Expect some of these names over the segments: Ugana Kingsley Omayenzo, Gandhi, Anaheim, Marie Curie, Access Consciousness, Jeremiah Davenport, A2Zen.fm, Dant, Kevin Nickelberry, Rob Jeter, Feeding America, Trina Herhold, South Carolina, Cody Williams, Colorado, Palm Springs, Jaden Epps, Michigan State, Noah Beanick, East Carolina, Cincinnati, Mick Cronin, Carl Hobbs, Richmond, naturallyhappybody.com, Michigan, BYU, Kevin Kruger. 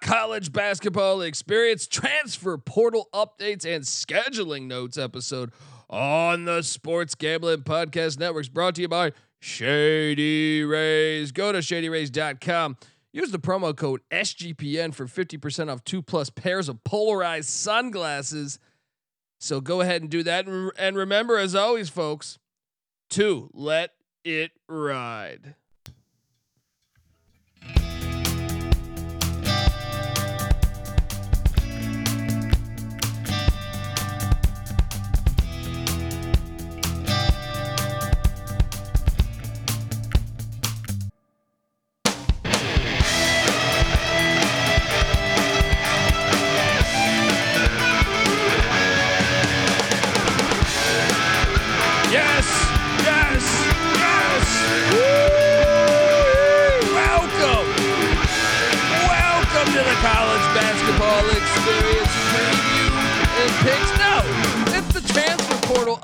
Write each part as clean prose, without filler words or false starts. College Basketball Experience Transfer Portal Updates and Scheduling Notes episode on the Sports Gambling Podcast Networks, brought to you by Shady Rays. Go to shadyrays.com. Use the promo code SGPN for 50% off 2+ pairs of polarized sunglasses. So go ahead and do that. And remember, as always, folks, to let it ride.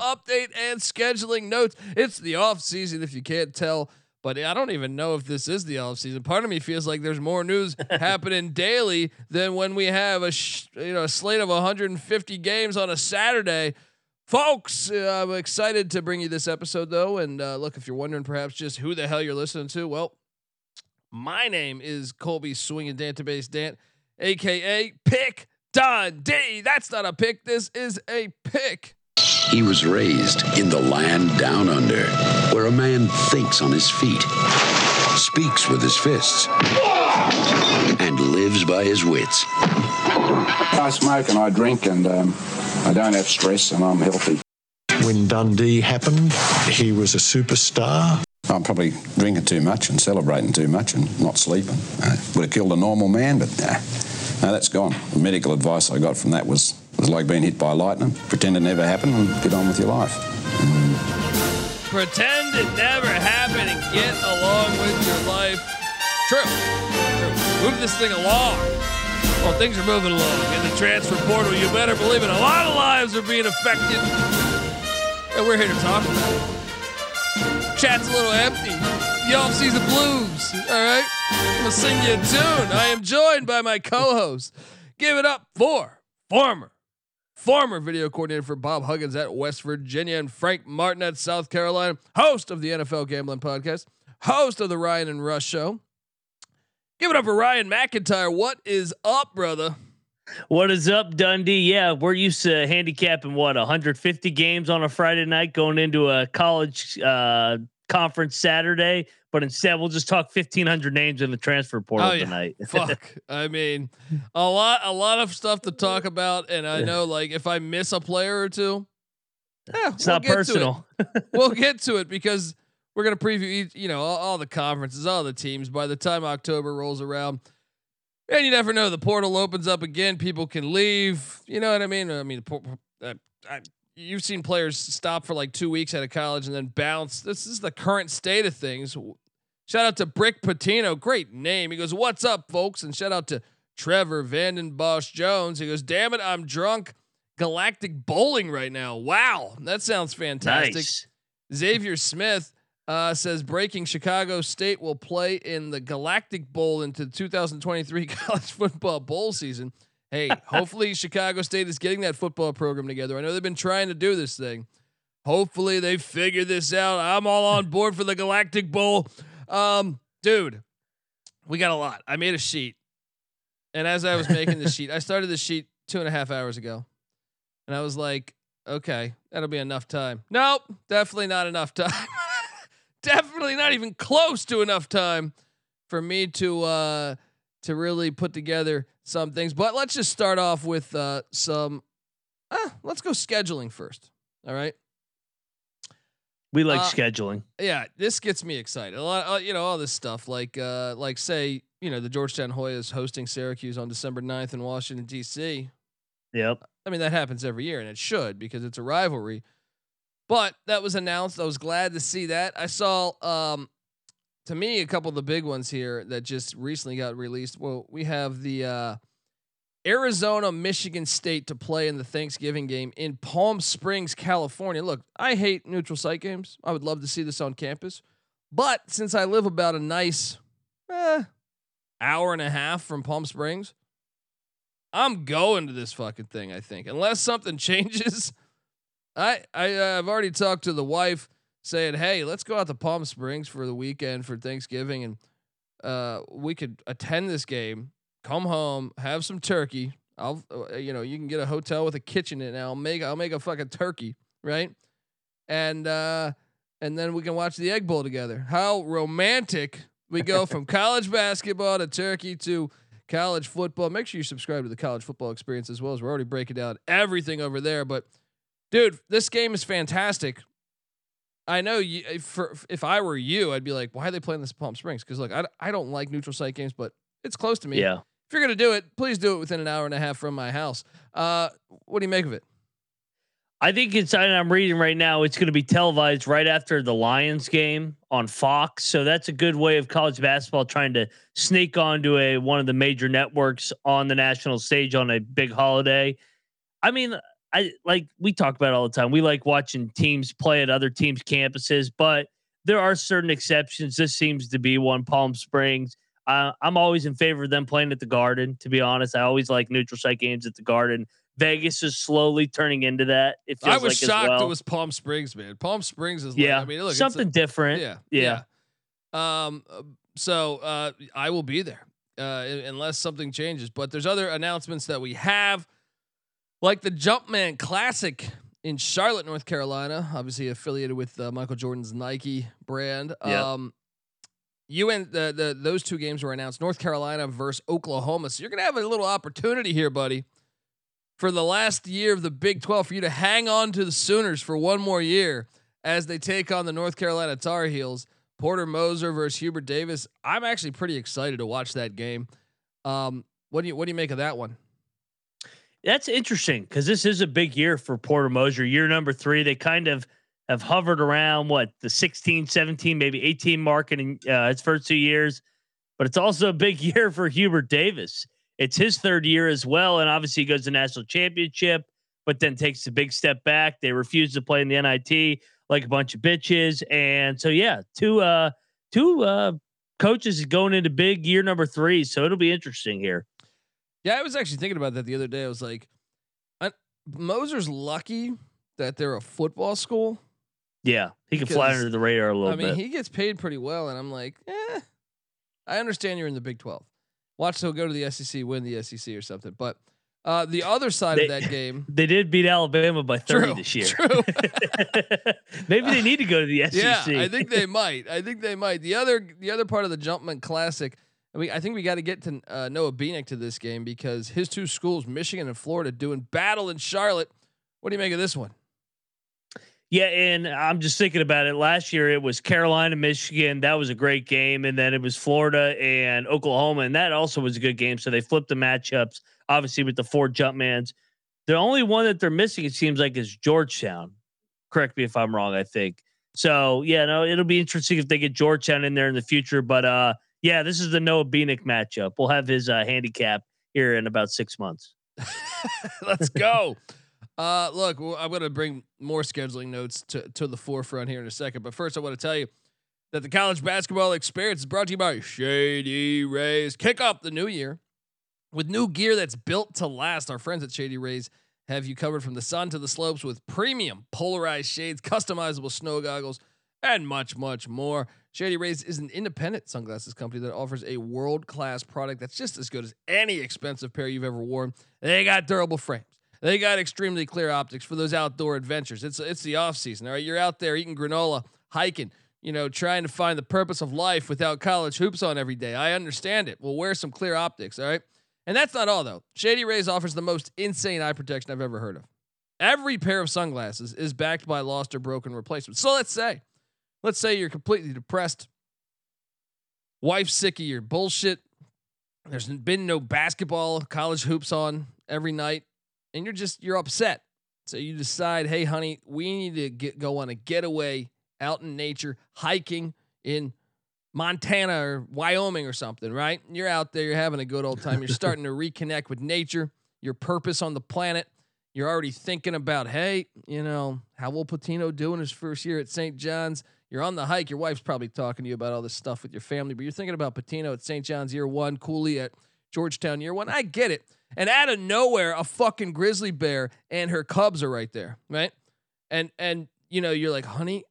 Update and scheduling notes. It's the off season, if you can't tell, but I don't even know if this is the off season. Part of me feels like there's more news happening daily than when we have a slate of 150 games on a Saturday, folks. I'm excited to bring you this episode though. And look, if you're wondering perhaps just who the hell you're listening to, well, my name is Colby Swinging Dantabase Dant, AKA Pick Dundee. That's not a pick. This is a pick. He was raised in the land down under, where a man thinks on his feet, speaks with his fists, and lives by his wits. I smoke and I drink and I don't have stress and I'm healthy. When Dundee happened, he was a superstar. I'm probably drinking too much and celebrating too much and not sleeping. Would have killed a normal man, but no, that's gone. The medical advice I got from that was like being hit by lightning. Pretend it never happened and get on with your life. Pretend it never happened and get along with your life. True. Move this thing along. Well, things are moving along. In the transfer portal, you better believe it. A lot of lives are being affected. And we're here to talk about it. Chat's a little empty. The off-season blues. All right? I'm going to sing you a tune. I am joined by my co-host. Give it up for former video coordinator for Bob Huggins at West Virginia and Frank Martin at South Carolina, host of the NFL Gambling Podcast, host of the Ryan and Rush Show. Give it up for Ryan McIntyre. What is up, brother? What is up, Dundee? Yeah, we're used to handicapping, 150 games on a Friday night going into a college conference Saturday, but instead we'll just talk 1,500 names in the transfer portal tonight. Fuck. I mean, a lot of stuff to talk about, and I know, like, if I miss a player or two, it's not personal. We'll get to it because we're gonna preview each, all the conferences, all the teams by the time October rolls around. And you never know, the portal opens up again, people can leave. You know what I mean? You've seen players stop for like 2 weeks out of college and then bounce. This is the current state of things. Shout out to Rick Pitino. Great name. He goes, "What's up, folks?" And shout out to Trevor Vandenbosch Jones. He goes, "Damn it, I'm drunk. Galactic bowling right now. Wow. That sounds fantastic." Nice. Xavier Smith says breaking: Chicago State will play in the Galactic Bowl into 2023 college football bowl season. Hey, hopefully Chicago State is getting that football program together. I know they've been trying to do this thing. Hopefully they figure this out. I'm all on board for the Galactic Bowl. Dude, we got a lot. I made a sheet. And as I was making the sheet, I started the sheet 2.5 hours ago. And I was like, okay, that'll be enough time. Nope, definitely not enough time. Definitely not even close to enough time for me to really put together some things. But let's just start off with let's go scheduling first. All right. We like scheduling. Yeah. This gets me excited. A lot, all this stuff, the Georgetown Hoyas hosting Syracuse on December 9th in Washington, DC. Yep. I mean, that happens every year and it should, because it's a rivalry, but that was announced. I was glad to see that. I saw, to me, a couple of the big ones here that just recently got released. Well, we have the Arizona, Michigan State to play in the Thanksgiving game in Palm Springs, California. Look, I hate neutral site games. I would love to see this on campus. But since I live about a nice hour and a half from Palm Springs. I'm going to this fucking thing, I think. Unless something changes. I've already talked to the wife saying, hey, let's go out to Palm Springs for the weekend for Thanksgiving, and we could attend this game, come home, have some turkey. I'll, you can get a hotel with a kitchen in it. I'll make a fucking turkey, right? And then we can watch the Egg Bowl together. How romantic. We go from college basketball to turkey to college football. Make sure you subscribe to the College Football Experience as well, as we're already breaking down everything over there. But dude, this game is fantastic. I know if I were you, I'd be like, why are they playing this in Palm Springs? Because look, I don't like neutral site games, but it's close to me. Yeah. If you're going to do it, please do it within an hour and a half from my house. What do you make of it? I think it's, and I'm reading right now, it's going to be televised right after the Lions game on Fox. So that's a good way of college basketball trying to sneak onto one of the major networks on the national stage on a big holiday. I mean, we talk about it all the time. We like watching teams play at other teams' campuses, but there are certain exceptions. This seems to be one. Palm Springs. I'm always in favor of them playing at the Garden, to be honest. I always like neutral site games at the Garden. Vegas is slowly turning into that. It feels I was like shocked as well. It was Palm Springs, man. Palm Springs is like, I mean, look, something different. Yeah. So I will be there unless something changes. But there's other announcements that we have, like the Jumpman Classic in Charlotte, North Carolina, obviously affiliated with Michael Jordan's Nike brand. Yep. Those two games were announced: North Carolina versus Oklahoma. So you're gonna have a little opportunity here, buddy, for the last year of the Big 12, for you to hang on to the Sooners for one more year as they take on the North Carolina Tar Heels. Porter Moser versus Hubert Davis. I'm actually pretty excited to watch that game. What do you make of that one? That's interesting, because this is a big year for Porter Moser. Year number 3, they kind of have hovered around the 16, 17, maybe 18 mark in his first 2 years, but it's also a big year for Hubert Davis. It's his third year as well, and obviously he goes to the national championship, but then takes a big step back. They refuse to play in the NIT like a bunch of bitches, and so two coaches going into big year number 3, so it'll be interesting here. Yeah, I was actually thinking about that the other day. I was like, Moser's lucky that they're a football school. Yeah, he can fly under the radar a little bit. I mean, he gets paid pretty well, and I'm like, I understand you're in the Big 12. Watch, he'll go to the SEC, win the SEC or something. But the other side of that game, they did beat Alabama by 30 this year. True. Maybe they need to go to the SEC. Yeah, I think they might. The other part of the Jumpman Classic, I think we got to get to Noah Beanick to this game, because his two schools, Michigan and Florida, doing battle in Charlotte. What do you make of this one? Yeah, and I'm just thinking about it. Last year, it was Carolina, Michigan. That was a great game. And then it was Florida and Oklahoma, and that also was a good game. So they flipped the matchups, obviously, with the 4 Jumpmans. The only one that they're missing, it seems like, is Georgetown. Correct me if I'm wrong, I think. So, it'll be interesting if they get Georgetown in there in the future. But, this is the Noah Beanick matchup. We'll have his handicap here in about 6 months. Let's go. Look, I'm going to bring more scheduling notes to the forefront here in a second. But first, I want to tell you that the College Basketball Experience is brought to you by Shady Rays. Kick off the new year with new gear that's built to last. Our friends at Shady Rays have you covered from the sun to the slopes with premium polarized shades, customizable snow goggles, and much, much more. Shady Rays is an independent sunglasses company that offers a world-class product that's just as good as any expensive pair you've ever worn. They got durable frames. They got extremely clear optics for those outdoor adventures. It's the off season, all right? You're out there eating granola, hiking, trying to find the purpose of life without college hoops on every day. I understand it. We'll wear some clear optics, all right? And that's not all, though. Shady Rays offers the most insane eye protection I've ever heard of. Every pair of sunglasses is backed by lost or broken replacements. So let's say you're completely depressed, wife's sick of your bullshit, there's been no basketball, college hoops on every night, and you're upset. So you decide, hey, honey, we need to go on a getaway out in nature, hiking in Montana or Wyoming or something, right? You're out there, you're having a good old time. You're starting to reconnect with nature, your purpose on the planet. You're already thinking about, hey, how will Pitino do in his first year at St. John's? You're on the hike. Your wife's probably talking to you about all this stuff with your family, but you're thinking about Pitino at St. John's year one, Cooley at Georgetown year one. I get it. And out of nowhere, a fucking grizzly bear and her cubs are right there, right? And you know, you're like, honey,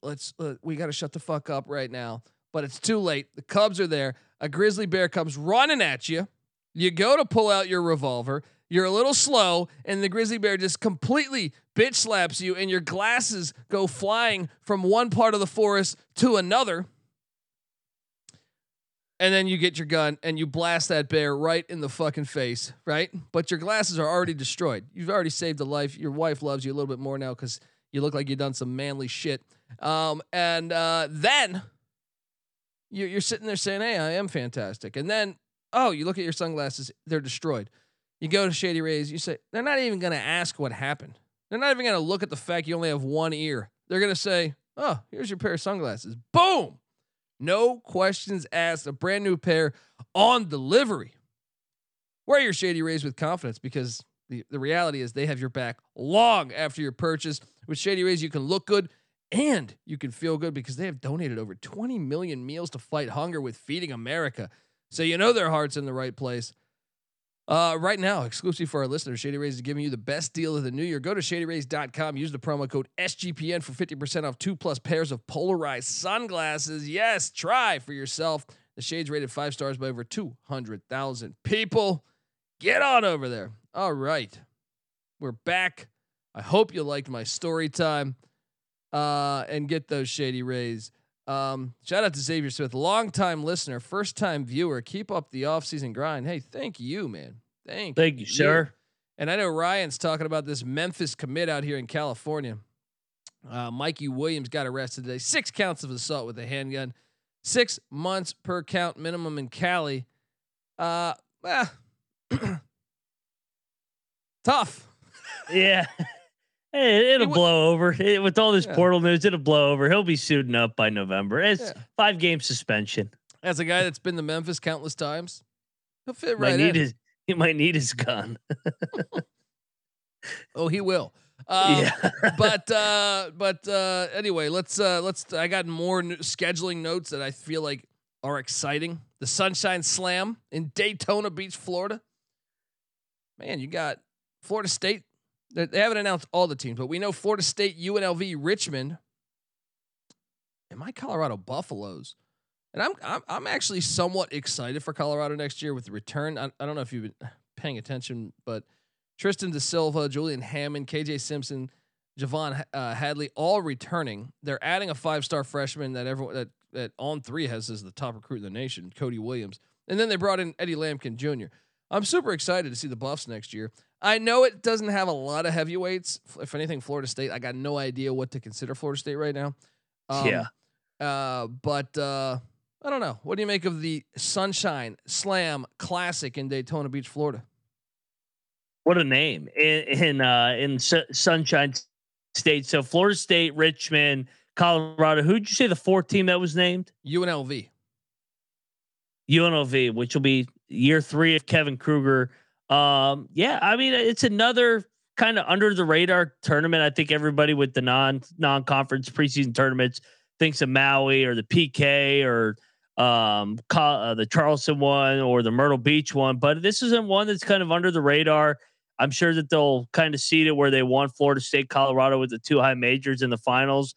we got to shut the fuck up right now. But it's too late. The cubs are there. A grizzly bear comes running at you. You go to pull out your revolver. You're a little slow, and the grizzly bear just completely bitch slaps you, and your glasses go flying from one part of the forest to another. And then you get your gun, and you blast that bear right in the fucking face, right? But your glasses are already destroyed. You've already saved a life. Your wife loves you a little bit more now because you look like you've done some manly shit. Then you're sitting there saying, hey, I am fantastic. And then, oh, you look at your sunglasses. They're destroyed. You go to Shady Rays. You say, they're not even going to ask what happened. They're not even going to look at the fact you only have one ear. They're going to say, oh, here's your pair of sunglasses. Boom. No questions asked. A brand new pair on delivery. Wear your Shady Rays with confidence because the reality is they have your back long after your purchase. With Shady Rays, you can look good and you can feel good because they have donated over 20 million meals to fight hunger with Feeding America. So you know their heart's in the right place. Right now, exclusive for our listeners, Shady Rays is giving you the best deal of the new year. Go to ShadyRays.com. Use the promo code SGPN for 50% off 2+ pairs of polarized sunglasses. Yes, try for yourself. The Shade's rated 5 stars by over 200,000 people. Get on over there. All right. We're back. I hope you liked my story time. And get those Shady Rays. Shout out to Xavier Smith, longtime listener, first time viewer. Keep up the off-season grind. Hey, thank you, man. Thank you, sir. And I know Ryan's talking about this Memphis commit out here in California. Mikey Williams got arrested today. 6 counts of assault with a handgun. 6 months per count minimum in Cali. Tough. Yeah. Hey, it'll blow over with all this portal news. It'll blow over. He'll be suiting up by November. It's 5-game suspension. As a guy that's been to Memphis countless times, he'll fit right in. He might need his gun. Oh, he will. But anyway, let's. I got more scheduling notes that I feel like are exciting. The Sunshine Slam in Daytona Beach, Florida. Man, you got Florida State. They haven't announced all the teams, but we know Florida State, UNLV, Richmond, and my Colorado Buffaloes. And I'm actually somewhat excited for Colorado next year with the return. I don't know if you've been paying attention, but Tristan Da Silva, Julian Hammond, KJ Simpson, Javon Hadley, all returning. They're adding a 5-star freshman that on 3 has as the top recruit in the nation, Cody Williams. And then they brought in Eddie Lampkin Jr. I'm super excited to see the Buffs next year. I know it doesn't have a lot of heavyweights. If anything, Florida State, I got no idea what to consider Florida State right now. But I don't know. What do you make of the Sunshine Slam Classic in Daytona Beach, Florida? What a name in Sunshine State. So Florida State, Richmond, Colorado. Who'd you say the 4th team that was named? UNLV, which will be year 3 of Kevin Kruger. I mean, it's another kind of under the radar tournament. I think everybody with the non-conference preseason tournaments thinks of Maui or the PK or the Charleston one or the Myrtle Beach one, but this isn't one that's kind of under the radar. I'm sure that they'll kind of seed it where they want Florida State, Colorado with the 2 high majors in the finals.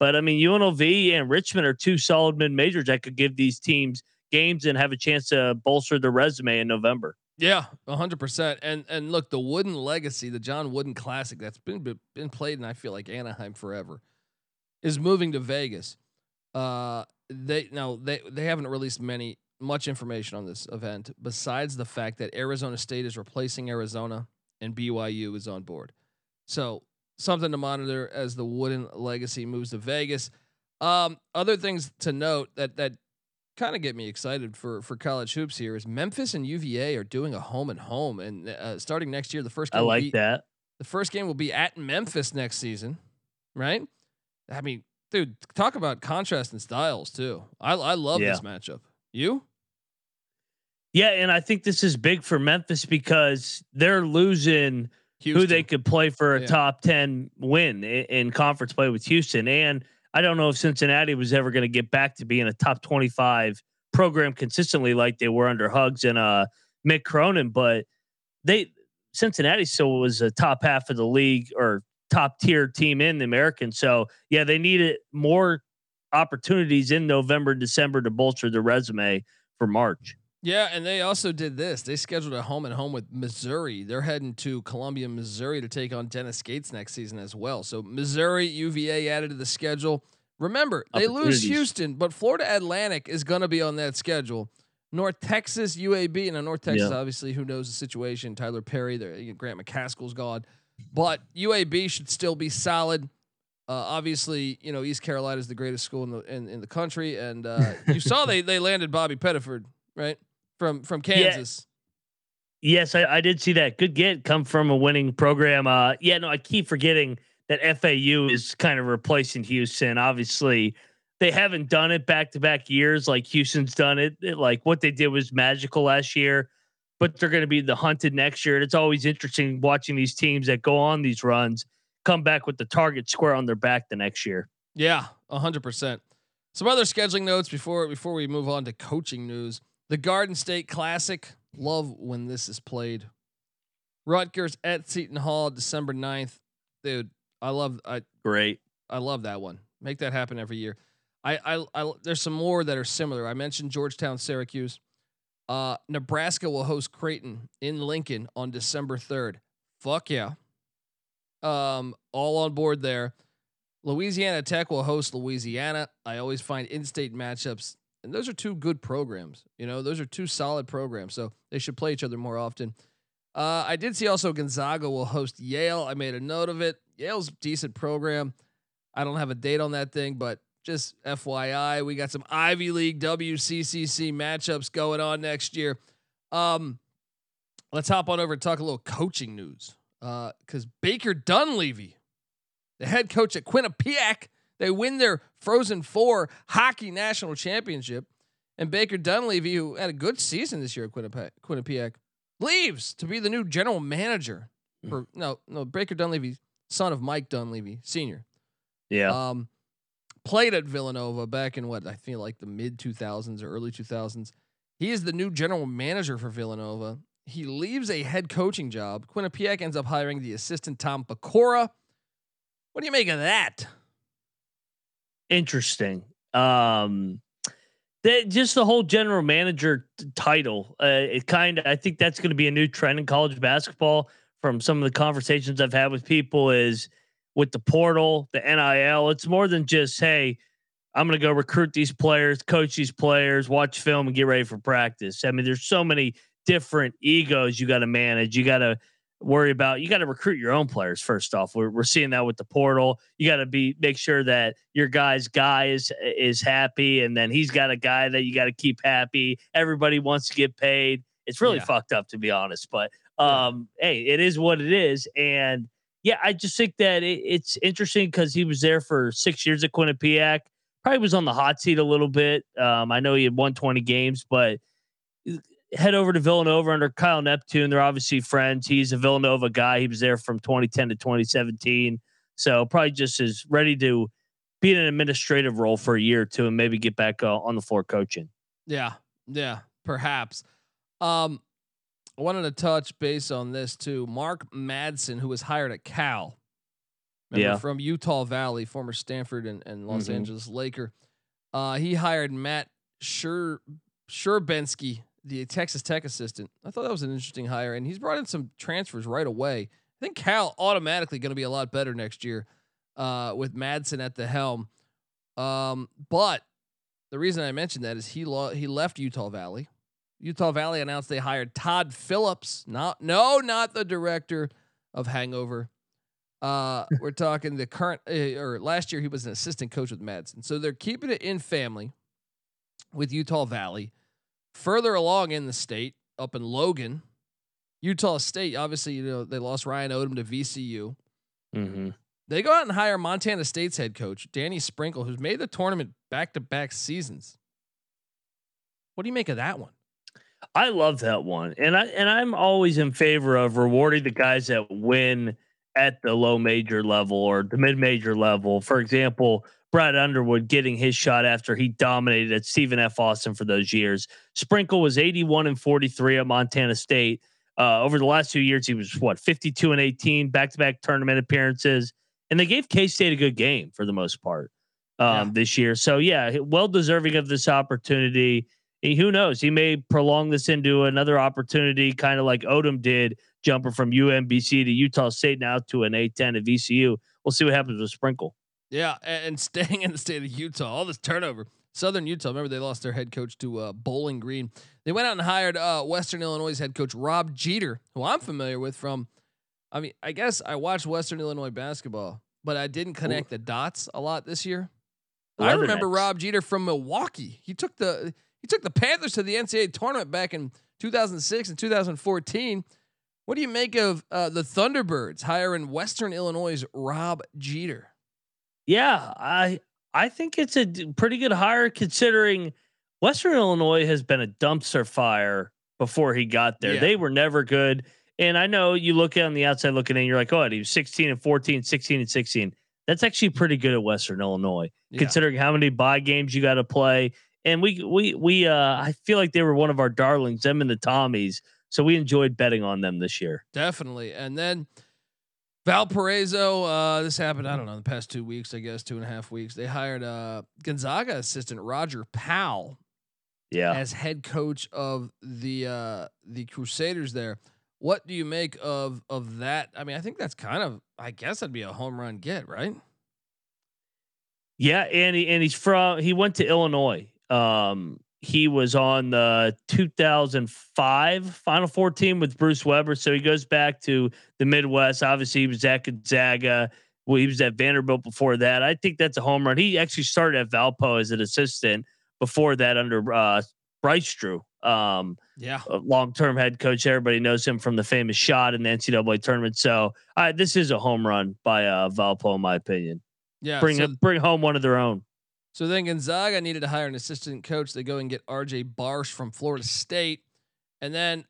But I mean, UNLV and Richmond are 2 solid mid majors that could give these teams games and have a chance to bolster their resume in November. Yeah, 100%. And look, the Wooden legacy, the John Wooden Classic that's been played in, I feel like, Anaheim forever, is moving to Vegas. They haven't released much information on this event besides the fact that Arizona State is replacing Arizona and BYU is on board. So something to monitor as the Wooden legacy moves to Vegas. Other things to note that kind of get me excited for college hoops here is Memphis and UVA are doing a home and home, and starting next year, the first game The first game will be at Memphis next season, right? I mean, dude, talk about contrast in styles too. I love this matchup. You? Yeah, and I think this is big for Memphis because they're losing Houston, who they could play for a top 10 win in conference play with Houston, and I don't know if Cincinnati was ever going to get back to being a top 25 program consistently like they were under Huggs and Mick Cronin, but Cincinnati still was a top half of the league or top tier team in the American. So yeah, they needed more opportunities in November and December to bolster the resume for March. Yeah, and they also did this. They scheduled a home and home with Missouri. They're heading to Columbia, Missouri to take on Dennis Gates next season as well. So Missouri, UVA added to the schedule. Remember, they lose Houston, but Florida Atlantic is going to be on that schedule. North Texas, UAB, and North Texas, obviously, who knows the situation? Tyler Perry, Grant McCaskill's gone, but UAB should still be solid. Obviously, you know, East Carolina is the greatest school in the country, and you saw they landed Bobby Pettiford, right? From Kansas. Yeah. Yes, I did see that. Good get, come from a winning program. I keep forgetting that FAU is kind of replacing Houston. Obviously, they haven't done it back-to-back years like Houston's done it. Like what they did was magical last year, but they're going to be the hunted next year. And it's always interesting watching these teams that go on these runs come back with the target square on their back the next year. Yeah, 100%. Some other scheduling notes before we move on to coaching news. The Garden State Classic. Love when this is played. Rutgers at Seton Hall, December 9th. Dude, I love that one. Make that happen every year. There's some more that are similar. I mentioned Georgetown, Syracuse. Nebraska will host Creighton in Lincoln on December 3rd. Fuck yeah. All on board there. Louisiana Tech will host Louisiana. I always find in-state matchups, and those are two good programs. You know, those are two solid programs, so they should play each other more often. I did see also Gonzaga will host Yale. I made a note of it. Yale's decent program. I don't have a date on that thing, but just FYI, we got some Ivy League WCCC matchups going on next year. Let's hop on over and talk a little coaching news. Cause Baker Dunleavy, the head coach at Quinnipiac, they win their Frozen Four hockey national championship, and Baker Dunleavy, who had a good season this year at Quinnipiac, leaves to be the new general manager. Baker Dunleavy, son of Mike Dunleavy Sr. Yeah. Played at Villanova back in what I feel like the mid 2000s or early 2000s. He is the new general manager for Villanova. He leaves a head coaching job. Quinnipiac ends up hiring the assistant Tom Pecora. What do you make of that? Interesting. Just the whole general manager title. I think that's going to be a new trend in college basketball. From some of the conversations I've had with people, is with the portal, the NIL, it's more than just, hey, I'm going to go recruit these players, coach these players, watch film, and get ready for practice. I mean, there's so many different egos you got to manage. You got to worry about, you got to recruit your own players. First off, we're seeing that with the portal. You got to make sure that your guy's guy is happy. And then he's got a guy that you got to keep happy. Everybody wants to get paid. It's really fucked up, to be honest, but hey, it is what it is. And yeah, I just think that it's interesting because he was there for 6 years at Quinnipiac. Probably was on the hot seat a little bit. I know he had won 20 games, but head over to Villanova under Kyle Neptune. They're obviously friends. He's a Villanova guy. He was there from 2010 to 2017. So probably just is ready to be in an administrative role for a year or two and maybe get back on the floor coaching. Yeah. Yeah. Perhaps. I wanted to touch base on this too. Mark Madsen, who was hired at Cal, from Utah Valley, former Stanford and Los Angeles Laker. He hired Matt Scherbensky, the Texas Tech assistant. I thought that was an interesting hire, and he's brought in some transfers right away. I think Cal automatically going to be a lot better next year with Madsen at the helm. But the reason I mentioned that is he left Utah Valley. Utah Valley announced they hired Todd Phillips, not the director of Hangover. We're talking the current or last year he was an assistant coach with Madsen. So they're keeping it in family with Utah Valley. Further along in the state, up in Logan, Utah State, obviously, you know, they lost Ryan Odom to VCU. Mm-hmm. They go out and hire Montana State's head coach, Danny Sprinkle, who's made the tournament back-to-back seasons. What do you make of that one? I love that one. And I'm always in favor of rewarding the guys that win at the low major level or the mid major level. For example, Brad Underwood getting his shot after he dominated at Stephen F. Austin for those years. Sprinkle was 81-43 at Montana State. Over the last 2 years, he was 52-18, back-to-back tournament appearances, and they gave K-State a good game for the most part this year. So yeah, well deserving of this opportunity. And who knows? He may prolong this into another opportunity, kind of like Odom did, jumper from UMBC to Utah State, now to an A10 at VCU. We'll see what happens with Sprinkle. Yeah, and staying in the state of Utah, all this turnover. Southern Utah, remember they lost their head coach to Bowling Green. They went out and hired Western Illinois' head coach Rob Jeter, who I'm familiar with from, I mean, I guess I watched Western Illinois basketball, but I didn't connect the dots a lot this year. I remember Rob Jeter from Milwaukee. He took the Panthers to the NCAA tournament back in 2006 and 2014. What do you make of the Thunderbirds hiring Western Illinois' Rob Jeter? Yeah, I think it's a pretty good hire considering Western Illinois has been a dumpster fire before he got there. Yeah. They were never good. And I know you look on the outside looking in, you're like, oh, he was 16-14, 16-16. That's actually pretty good at Western Illinois, considering how many bye games you got to play. And we I feel like they were one of our darlings, them and the Tommies. So we enjoyed betting on them this year. Definitely. And then Valparaiso, this happened, I don't know, the past 2 weeks, I guess, 2.5 weeks. They hired Gonzaga assistant Roger Powell as head coach of the Crusaders there. What do you make of that? I mean, I think that's kind of, I guess that'd be a home run get, right? Yeah, he went to Illinois. He was on the 2005 Final Four team with Bruce Weber. So he goes back to the Midwest. Obviously he was at Gonzaga. Well, he was at Vanderbilt before that. I think that's a home run. He actually started at Valpo as an assistant before that under Bryce Drew. Long-term head coach. Everybody knows him from the famous shot in the NCAA tournament. So this is a home run by Valpo, in my opinion. Yeah. Bring home one of their own. So then Gonzaga needed to hire an assistant coach. They go and get RJ Barsh from Florida State. And then,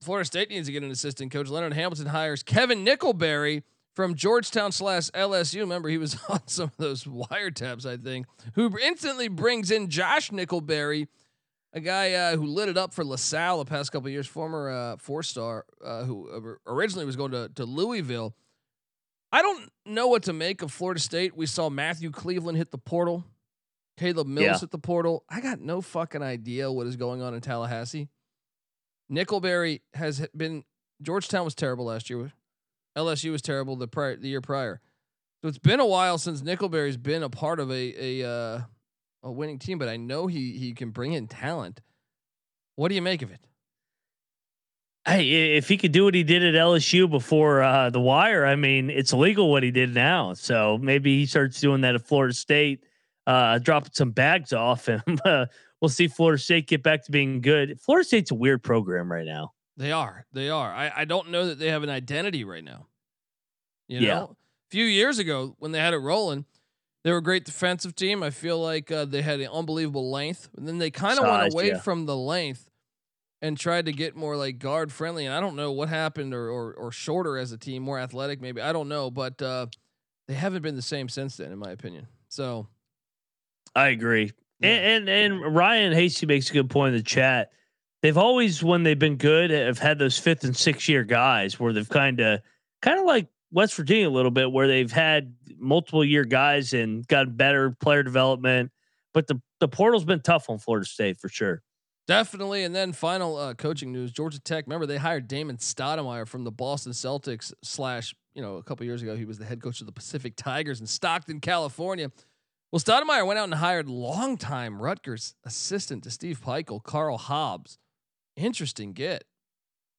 Florida State needs to get an assistant coach. Leonard Hamilton hires Kevin Nickelberry from Georgetown/LSU. Remember, he was on some of those wiretaps, I think, who instantly brings in Josh Nickelberry, a guy who lit it up for LaSalle the past couple of years, former four-star who originally was going to Louisville. I don't know what to make of Florida State. We saw Matthew Cleveland hit the portal. Caleb Mills at the portal. I got no fucking idea what is going on in Tallahassee. Nickelberry has been, Georgetown was terrible last year. LSU was terrible the year prior. So it's been a while since Nickelberry's been a part of a winning team, but I know he can bring in talent. What do you make of it? Hey, if he could do what he did at LSU before the wire, I mean, it's illegal what he did now. So maybe he starts doing that at Florida State. Dropping some bags off, and we'll see Florida State get back to being good. Florida State's a weird program right now. They are. I don't know that they have an identity right now. You know, a few years ago when they had it rolling, they were a great defensive team. I feel like they had an unbelievable length, and then they kind of went away from the length and tried to get more like guard friendly. And I don't know what happened, or shorter as a team, more athletic maybe. I don't know, but they haven't been the same since then, in my opinion. So. I agree. Yeah. And Ryan Hasty makes a good point in the chat. They've always, when they've been good, have had those 5th and 6th year guys where they've kind of like West Virginia a little bit, where they've had multiple year guys and gotten better player development. But the portal's been tough on Florida State for sure. Definitely. And then final coaching news, Georgia Tech. Remember they hired Damon Stoudemire from the Boston Celtics / a couple years ago, he was the head coach of the Pacific Tigers in Stockton, California. Well, Stoudemire went out and hired longtime Rutgers assistant to Steve Peichel, Carl Hobbs. Interesting get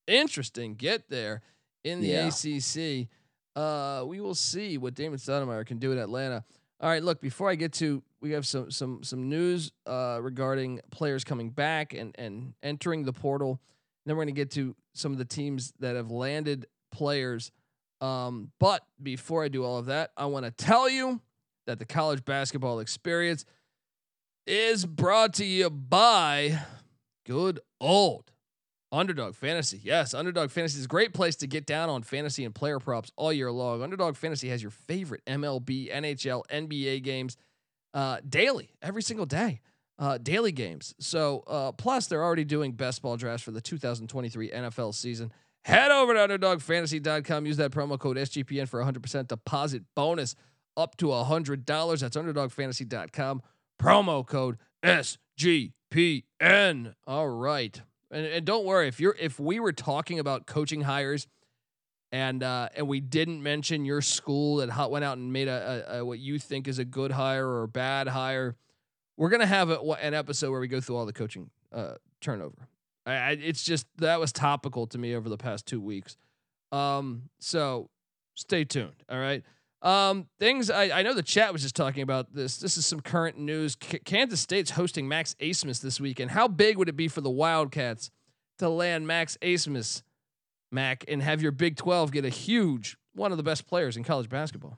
there in the ACC. We will see what Damon Stoudemire can do in Atlanta. All right, look, before I get to, we have some news regarding players coming back and entering the portal. And then we're going to get to some of the teams that have landed players. But before I do all of that, I want to tell you that the college basketball experience is brought to you by good old Underdog Fantasy. Yes, Underdog Fantasy is a great place to get down on fantasy and player props all year long. Underdog Fantasy has your favorite MLB, NHL, NBA games daily, every single day, daily games. So plus they're already doing best ball drafts for the 2023 NFL season. Head over to underdogfantasy.com. Use that promo code SGPN for 100% deposit bonus up to $100. That's underdogfantasy.com. Promo code SGPN. All right. And don't worry, if we were talking about coaching hires and we didn't mention your school that went out and made a what you think is a good hire or a bad hire, we're going to have an episode where we go through all the coaching turnover. It's just, that was topical to me over the past 2 weeks. So stay tuned. All right. Things I know the chat was just talking about this. This is some current news. Kansas State's hosting Max Acemas this weekend. How big would it be for the Wildcats to land Max Acemas, Mac, and have your Big 12 get a huge, one of the best players in college basketball?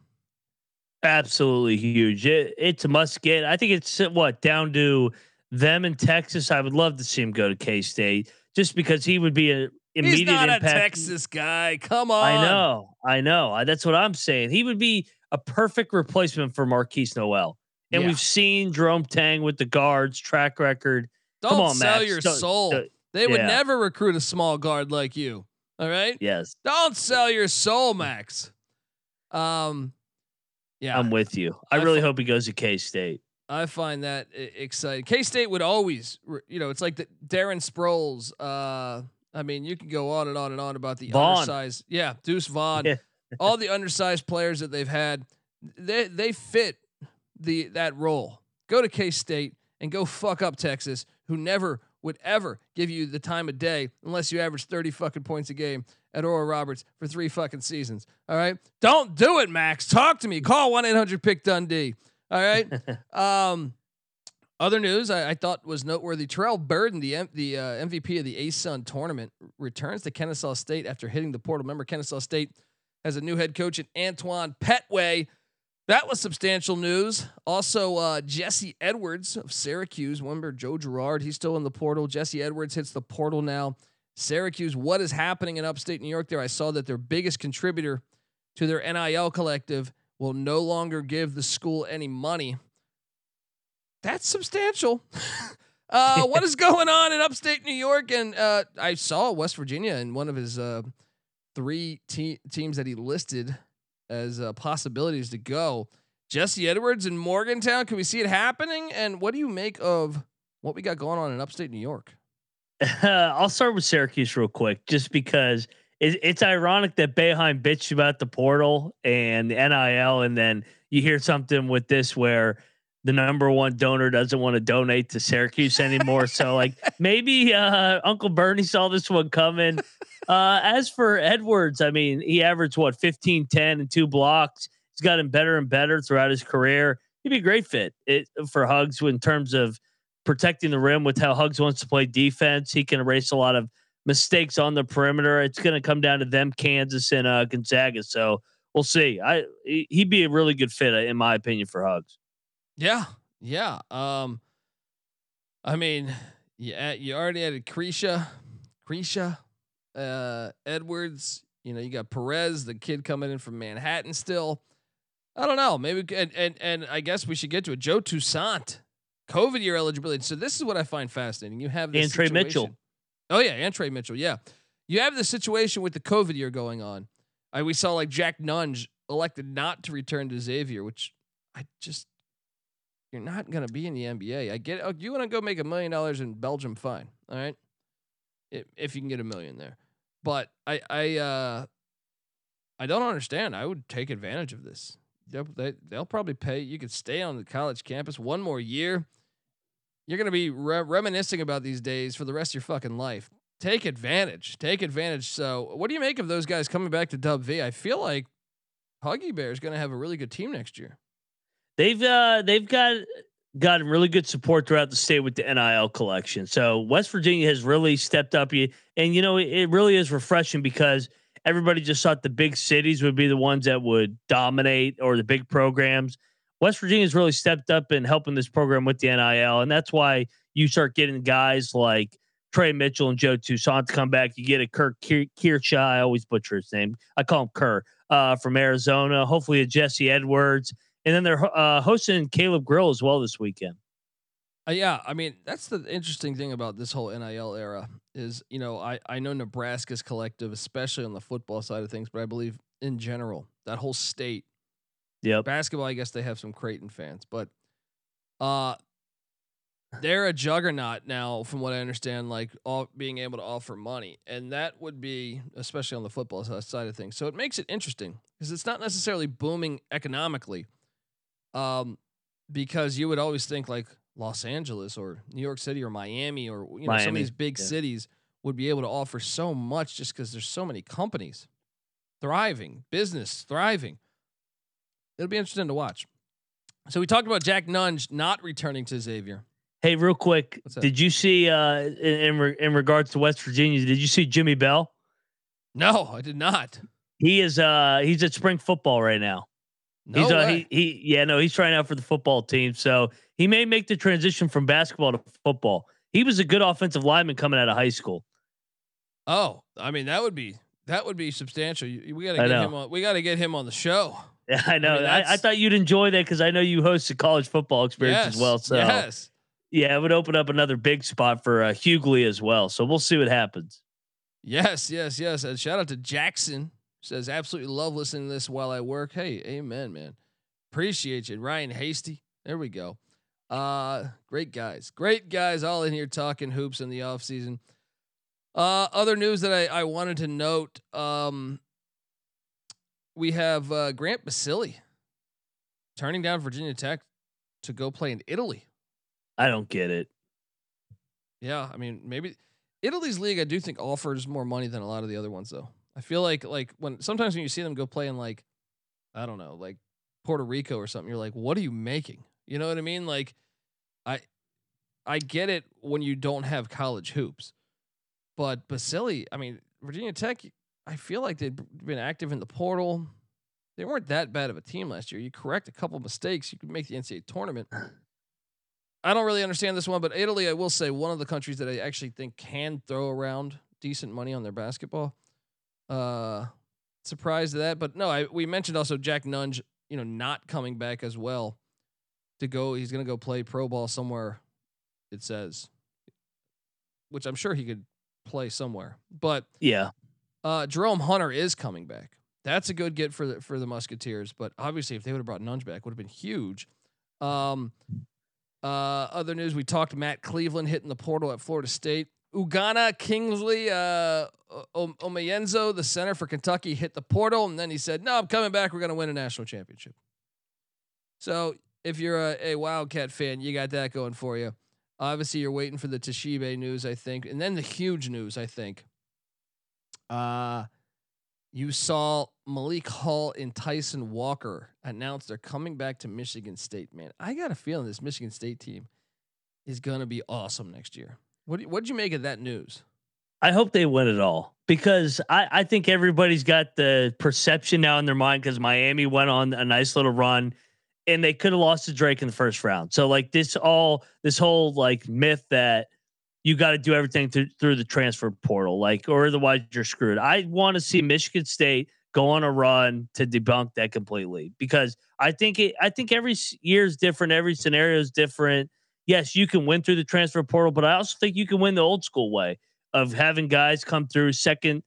Absolutely huge. It's a must get. I think it's down to them in Texas. I would love to see him go to K-State just because he would be an immediate impact. He's not a Texas guy. Come on. I know. That's what I'm saying. He would be a perfect replacement for Marquise Noel. And we've seen Jerome Tang with the guards track record. Don't sell your soul. They would never recruit a small guard like you. All right. Yes. Don't sell your soul, Max. Yeah, I'm with you. I really hope he goes to K-State. I find that exciting. K-State would always, it's like the Darren Sproles, you can go on and on and on about the undersized. Yeah, Deuce Vaughn. Yeah. All the undersized players that they've had, they fit that role. Go to K-State and go fuck up Texas, who never would ever give you the time of day unless you average 30 fucking points a game at Oral Roberts for 3 fucking seasons. All right? Don't do it, Max. Talk to me. Call 1-800-PICK-DUNDEE. All right. Other news I thought was noteworthy. Terrell Burden, the MVP of the ASUN tournament, returns to Kennesaw State after hitting the portal. Remember, Kennesaw State has a new head coach in Antoine Petway. That was substantial news. Also, Jesse Edwards of Syracuse. Remember Joe Girard? He's still in the portal. Jesse Edwards hits the portal now. Syracuse, what is happening in upstate New York there? I saw that their biggest contributor to their NIL collective will no longer give the school any money. That's substantial. What is going on in upstate New York? And I saw West Virginia in one of his 3 teams that he listed as possibilities to go. Jesse Edwards in Morgantown. Can we see it happening? And what do you make of what we got going on in upstate New York? I'll start with Syracuse real quick, just because it's ironic that Boeheim bitched about the portal and the NIL, and then you hear something with this where the number one donor doesn't want to donate to Syracuse anymore. So like maybe Uncle Bernie saw this one coming. As for Edwards, he averaged 15, 10 and 2 blocks. He's gotten better and better throughout his career. He'd be a great fit for Huggs in terms of protecting the rim with how Huggs wants to play defense. He can erase a lot of mistakes on the perimeter. It's going to come down to them, Kansas and Gonzaga. So we'll see. He'd be a really good fit in my opinion for Huggs. Yeah. Yeah. You already added Crecia, Edwards, you got Perez, the kid coming in from Manhattan still. I don't know. Maybe. And I guess we should get to it. Joe Toussaint, COVID year eligibility. So this is what I find fascinating. You have this situation. Mitchell. Oh yeah. And Trey Mitchell. Yeah. You have the situation with the COVID year going on. We saw like Jack Nunge elected not to return to Xavier, which you're not going to be in the NBA. I get it. Oh, you want to go make $1 million in Belgium? Fine. All right. If you can get $1 million there, but I don't understand. I would take advantage of this. They'll probably pay. You could stay on the college campus one more year. You're going to be reminiscing about these days for the rest of your fucking life. Take advantage. So what do you make of those guys coming back to Dub V? I feel like Huggy Bear is going to have a really good team next year. They've gotten really good support throughout the state with the NIL collection. So West Virginia has really stepped up. And it really is refreshing because everybody just thought the big cities would be the ones that would dominate or the big programs. West Virginia's really stepped up in helping this program with the NIL, and that's why you start getting guys like Trey Mitchell and Joe Toussaint to come back. You get a Kirk Kirchai, I always butcher his name. I call him Kerr, from Arizona. Hopefully a Jesse Edwards, And then they're hosting Caleb Grill as well this weekend. Yeah, I mean, that's the interesting thing about this whole NIL era is, you know, I know Nebraska's collective, especially on the football side of things, but I believe in general, that whole state. Yeah. Basketball, I guess they have some Creighton fans, but they're a juggernaut now, from what I understand, like all being able to offer money. And that would be, especially on the football side of things. So it makes it interesting because it's not necessarily booming economically, because you would always think like Los Angeles or New York City or Miami or some of these big cities would be able to offer so much just because there's so many companies thriving, business thriving. It'll be interesting to watch. So we talked about Jack Nunge not returning to Xavier. Hey, real quick, did you see in regards to West Virginia? Did you see Jimmy Bell? No, I did not. He is he's at spring football right now. No, he's he's trying out for the football team, so he may make the transition from basketball to football. He was a good offensive lineman coming out of high school. Oh, I mean that would be substantial. We got to get him on. We got to get him on the show. Yeah, I know. I mean, I thought you'd enjoy that because I know you host the college football experience as well. So yeah, it would open up another big spot for Hughley as well. So we'll see what happens. Yes. And shout out to Jackson. Says, absolutely love listening to this while I work. Hey, amen, man. Appreciate you. Ryan Hasty. There we go. Great guys all in here talking hoops in the off season. Other news that I wanted to note. We have Grant Basile turning down Virginia Tech to go play in Italy. I don't get it. Yeah, I mean, maybe Italy's league, I do think, offers more money than a lot of the other ones, though. I feel like when you see them go play in like, I don't know, like Puerto Rico or something, you're like, what are you making? You know what I mean? Like I get it when you don't have college hoops, but Basile, I mean, Virginia Tech, I feel like they'd been active in the portal. They weren't that bad of a team last year. You correct a couple of mistakes, you could make the NCAA tournament. I don't really understand this one, but Italy, I will say, one of the countries that I actually think can throw around decent money on their basketball. Surprised at that, but no, we mentioned also Jack Nunge, you know, not coming back as well to go. He's going to go play pro ball somewhere, it says, which I'm sure he could play somewhere, but yeah. Jerome Hunter is coming back. That's a good get for the Musketeers, but obviously if they would have brought Nunge back, would have been huge. Other news, we talked Matt Cleveland hitting the portal at Florida State. Ugana Kingsley Omayenzo, the center for Kentucky, hit the portal, and then he said, no, I'm coming back. We're going to win a national championship. So if you're a Wildcat fan, you got that going for you. Obviously, you're waiting for the Toshibe news, I think, and then the huge news, I think. You saw Malik Hall and Tyson Walker announce they're coming back to Michigan State, man. I got a feeling this Michigan State team is going to be awesome next year. What'd you make of that news? I hope they win it all because I think everybody's got the perception now in their mind because Miami went on a nice little run and they could have lost to Drake in the first round. So like this whole like myth that you got to do everything through the transfer portal, like, or otherwise you're screwed. I want to see Michigan State go on a run to debunk that completely because I think every year is different. Every scenario is different. Yes, you can win through the transfer portal, but I also think you can win the old school way of having guys come through, second,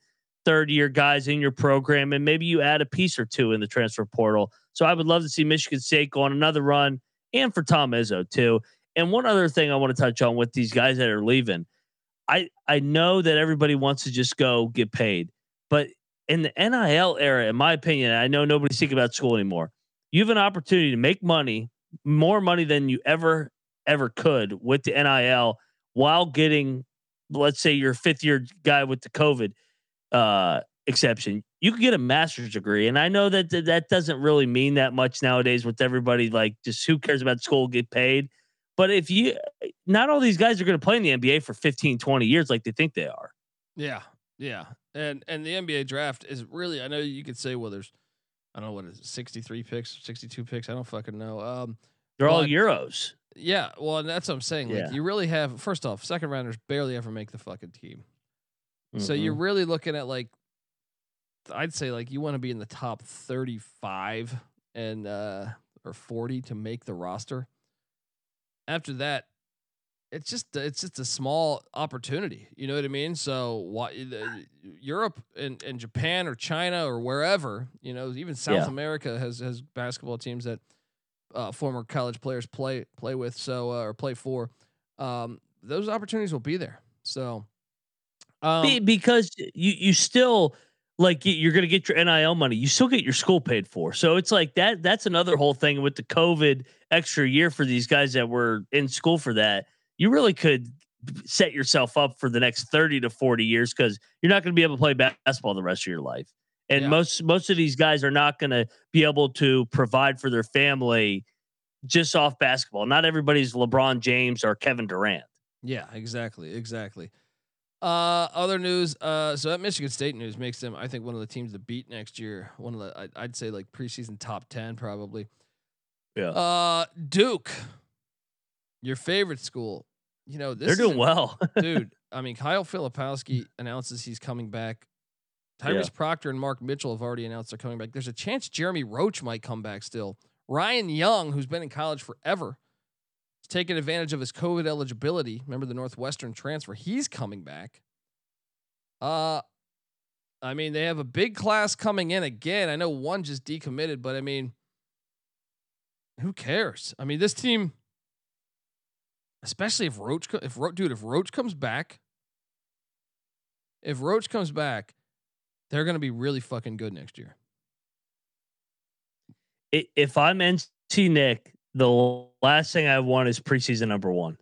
third year guys in your program, and maybe you add a piece or two in the transfer portal. So I would love to see Michigan State go on another run, and for Tom Izzo too. And one other thing I want to touch on with these guys that are leaving, I know that everybody wants to just go get paid, but in the NIL era, in my opinion, I know nobody's thinking about school anymore. You have an opportunity to make money, more money than you ever could with the NIL while getting, let's say, your fifth year guy with the COVID exception, you can get a master's degree. And I know that that doesn't really mean that much nowadays with everybody, like just who cares about school, get paid. But if you, not all these guys are going to play in the NBA for 15, 20 years, like they think they are. Yeah. Yeah. And the NBA draft is really, I know you could say, well, there's, I don't know what it is, 63 picks, 62 picks. I don't fucking know. They're all Euros. Yeah, well, and that's what I'm saying. Like, you really have, first off, second rounders barely ever make the fucking team. Mm-hmm. So you're really looking at like, I'd say like you want to be in the top 35, and or 40 to make the roster. After that, it's just a small opportunity. You know what I mean? So why Europe and Japan or China or wherever, you know, even South America has basketball teams that former college players play with. So, or play for, those opportunities will be there. So, because you still, like, you're going to get your NIL money. You still get your school paid for. So it's like that. That's another whole thing with the COVID extra year for these guys that were in school for that. You really could set yourself up for the next 30 to 40 years because you're not going to be able to play basketball the rest of your life. And most of these guys are not going to be able to provide for their family just off basketball. Not everybody's LeBron James or Kevin Durant. Yeah, exactly. Other news. So that Michigan State news makes them, I think, one of the teams to beat next year. One of the, I'd say, like, preseason top 10 probably. Yeah. Duke, your favorite school. You know, they're doing well, dude. I mean, Kyle Filipowski announces he's coming back. Tyrese Proctor and Mark Mitchell have already announced they're coming back. There's a chance Jeremy Roach might come back still. Ryan Young, who's been in college forever, is taking advantage of his COVID eligibility. Remember the Northwestern transfer? He's coming back. I mean, they have a big class coming in again. I know one just decommitted, but I mean, who cares? I mean, this team, especially if Roach comes back, they're going to be really fucking good next year. If I'm NC Nick, the last thing I want is preseason number one.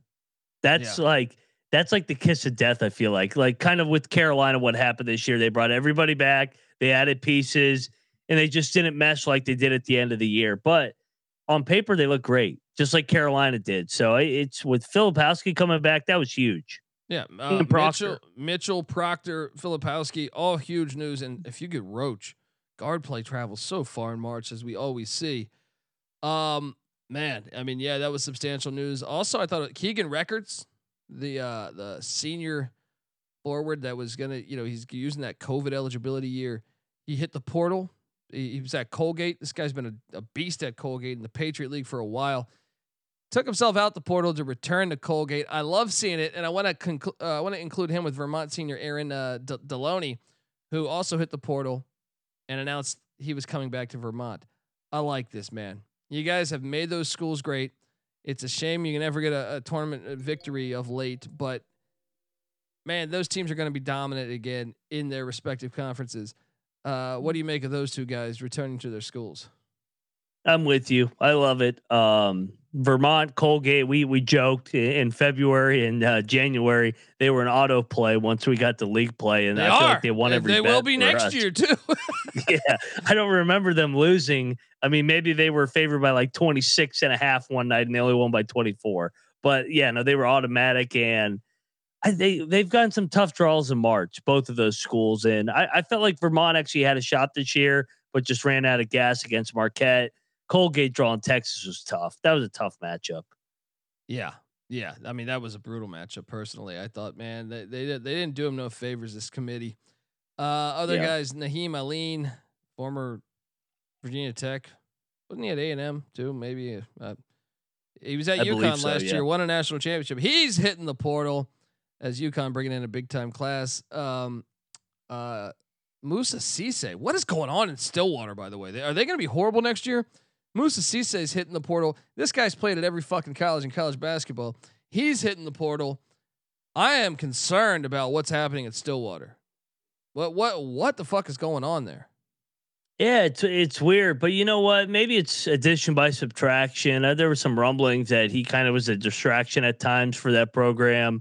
That's like the kiss of death. I feel like kind of with Carolina, what happened this year, they brought everybody back, they added pieces, and they just didn't mesh like they did at the end of the year. But on paper, they look great, just like Carolina did. So it's with Filipowski coming back. That was huge. Yeah. Mitchell, Proctor, Filipowski, all huge news. And if you get Roach, guard play travels so far in March, as we always see. I mean, yeah, that was substantial news. Also, I thought Keegan Records, the senior forward that was going to, you know, he's using that COVID eligibility year. He hit the portal. He was at Colgate. This guy's been a beast at Colgate in the Patriot League for a while. Took himself out the portal to return to Colgate. I love seeing it, and I want to include him with Vermont senior Aaron Deloney, who also hit the portal and announced he was coming back to Vermont. I like this, man. You guys have made those schools great. It's a shame you can never get a tournament victory of late, but man, those teams are going to be dominant again in their respective conferences. What do you make of those two guys returning to their schools? I'm with you. I love it. Vermont, Colgate, we joked in February and January they were an auto play once we got to league play, and I feel like they won every bet. They will be next year too. Yeah, I don't remember them losing. I mean, maybe they were favored by like 26.5 one night, and they only won by 24. But yeah, no, they were automatic, and they've gotten some tough draws in March, both of those schools, and I felt like Vermont actually had a shot this year, but just ran out of gas against Marquette. Colgate drawing Texas was tough. That was a tough matchup. Yeah. I mean, that was a brutal matchup. Personally, I thought, man, they didn't do him no favors, this committee. Other guys, Naheem Aline, former Virginia Tech, wasn't he at A&M too? Maybe he was at UConn last year. Won a national championship. He's hitting the portal as UConn bringing in a big time class. Musa Cisse, what is going on in Stillwater? By the way, are they going to be horrible next year? Musa Cisse is hitting the portal. This guy's played at every fucking college in college basketball. He's hitting the portal. I am concerned about what's happening at Stillwater. What the fuck is going on there? Yeah, it's weird, but you know what? Maybe it's addition by subtraction. There were some rumblings that he kind of was a distraction at times for that program.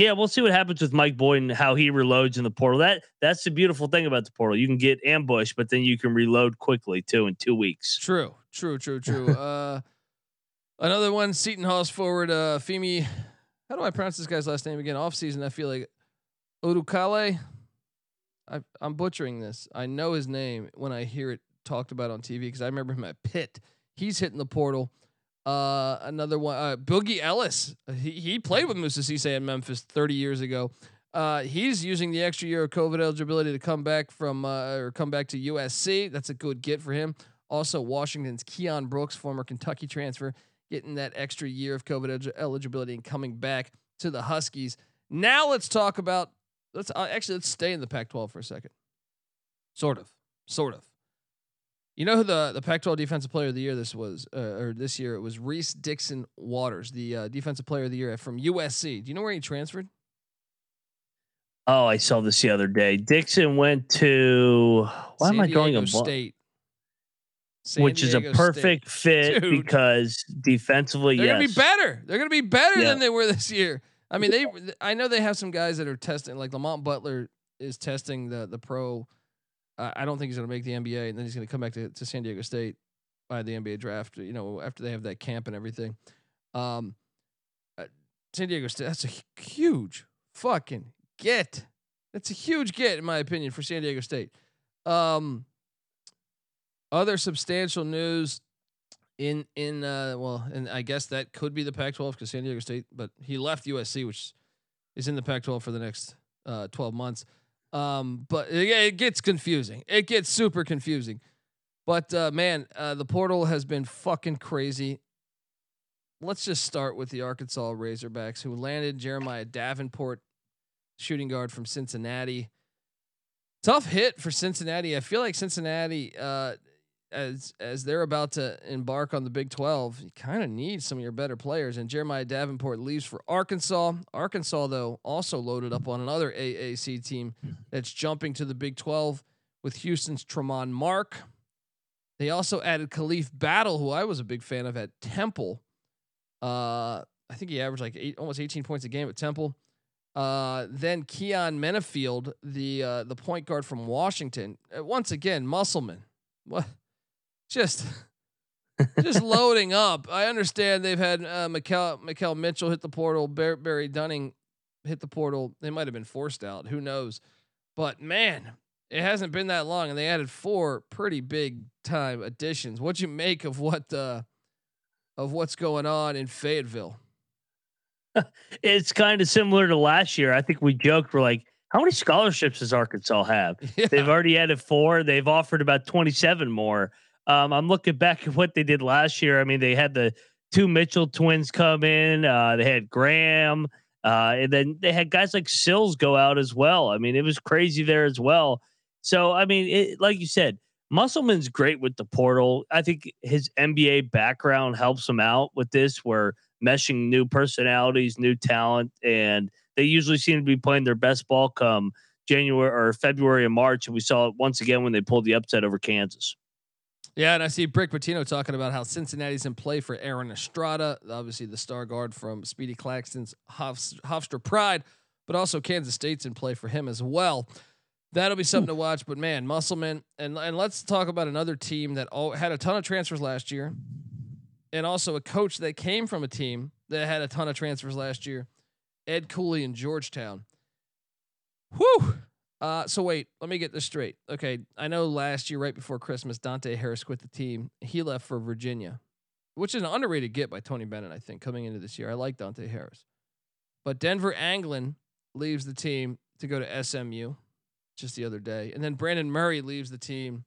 Yeah, we'll see what happens with Mike Boyd and how he reloads in the portal. That's the beautiful thing about the portal. You can get ambushed, but then you can reload quickly too in 2 weeks. True. Another one, Seton Hall's forward, Femi. How do I pronounce this guy's last name again? Offseason, I feel like Odukale. I'm butchering this. I know his name when I hear it talked about on TV because I remember him at Pitt. He's hitting the portal. Another one, Boogie Ellis. He played with Musa Cisse in Memphis 30 years ago. He's using the extra year of COVID eligibility to come back to USC. That's a good get for him. Also, Washington's Keon Brooks, former Kentucky transfer, getting that extra year of COVID eligibility and coming back to the Huskies. Now let's talk about, let's stay in the Pac-12 for a second. Sort of. You know who the Pac-12 Defensive Player of the Year this year? It was Reese Dixon Waters, the Defensive Player of the Year from USC. Do you know where he transferred? Oh, I saw this the other day. Dixon went to San Diego State. Which is a perfect fit, dude, because defensively, They're going to be better than they were this year. I mean, I know they have some guys that are testing, like Lamont Butler is testing the pro. I don't think he's going to make the NBA, and then he's going to come back to San Diego State by the NBA draft, you know, after they have that camp and everything. San Diego State, that's a huge fucking get. That's a huge get, in my opinion, for San Diego State. Other substantial news and I guess that could be the Pac-12 because San Diego State, but he left USC, which is in the Pac-12 for the next 12 months. But it gets confusing. It gets super confusing. But the portal has been fucking crazy. Let's just start with the Arkansas Razorbacks, who landed Jeremiah Davenport, shooting guard from Cincinnati. Tough hit for Cincinnati. I feel like Cincinnati, as they're about to embark on the Big 12, you kind of need some of your better players. And Jeremiah Davenport leaves for Arkansas. Arkansas, though, also loaded up on another AAC team that's jumping to the Big 12 with Houston's Tremont Mark. They also added Khalif Battle, who I was a big fan of at Temple. I think he averaged almost 18 points a game at Temple. Then Keon Menefield, the point guard from Washington, once again, Musselman. What? Just loading up. I understand they've had Mikel Mitchell hit the portal. Barry Dunning hit the portal. They might have been forced out. Who knows? But man, it hasn't been that long, and they added four pretty big time additions. What'd you make of what's going on in Fayetteville? It's kind of similar to last year. I think we joked, we're like, how many scholarships does Arkansas have? Yeah. They've already added four. They've offered about 27 more. I'm looking back at what they did last year. I mean, they had the two Mitchell twins come in. They had Graham. And then they had guys like Sills go out as well. I mean, it was crazy there as well. So, I mean, like you said, Musselman's great with the portal. I think his NBA background helps him out with this, where meshing new personalities, new talent, and they usually seem to be playing their best ball come January or February and March. And we saw it once again when they pulled the upset over Kansas. Yeah. And I see Rick Pitino talking about how Cincinnati's in play for Aaron Estrada, obviously the star guard from Speedy Claxton's Hofstra Pride, but also Kansas State's in play for him as well. That'll be something to watch, but man, Musselman. And let's talk about another team that had a ton of transfers last year. And also a coach that came from a team that had a ton of transfers last year. Ed Cooley in Georgetown. Whew. So wait, let me get this straight. Okay, I know last year, right before Christmas, Dante Harris quit the team. He left for Virginia, which is an underrated get by Tony Bennett, I think, coming into this year. I like Dante Harris. But Denver Anglin leaves the team to go to SMU just the other day. And then Brandon Murray leaves the team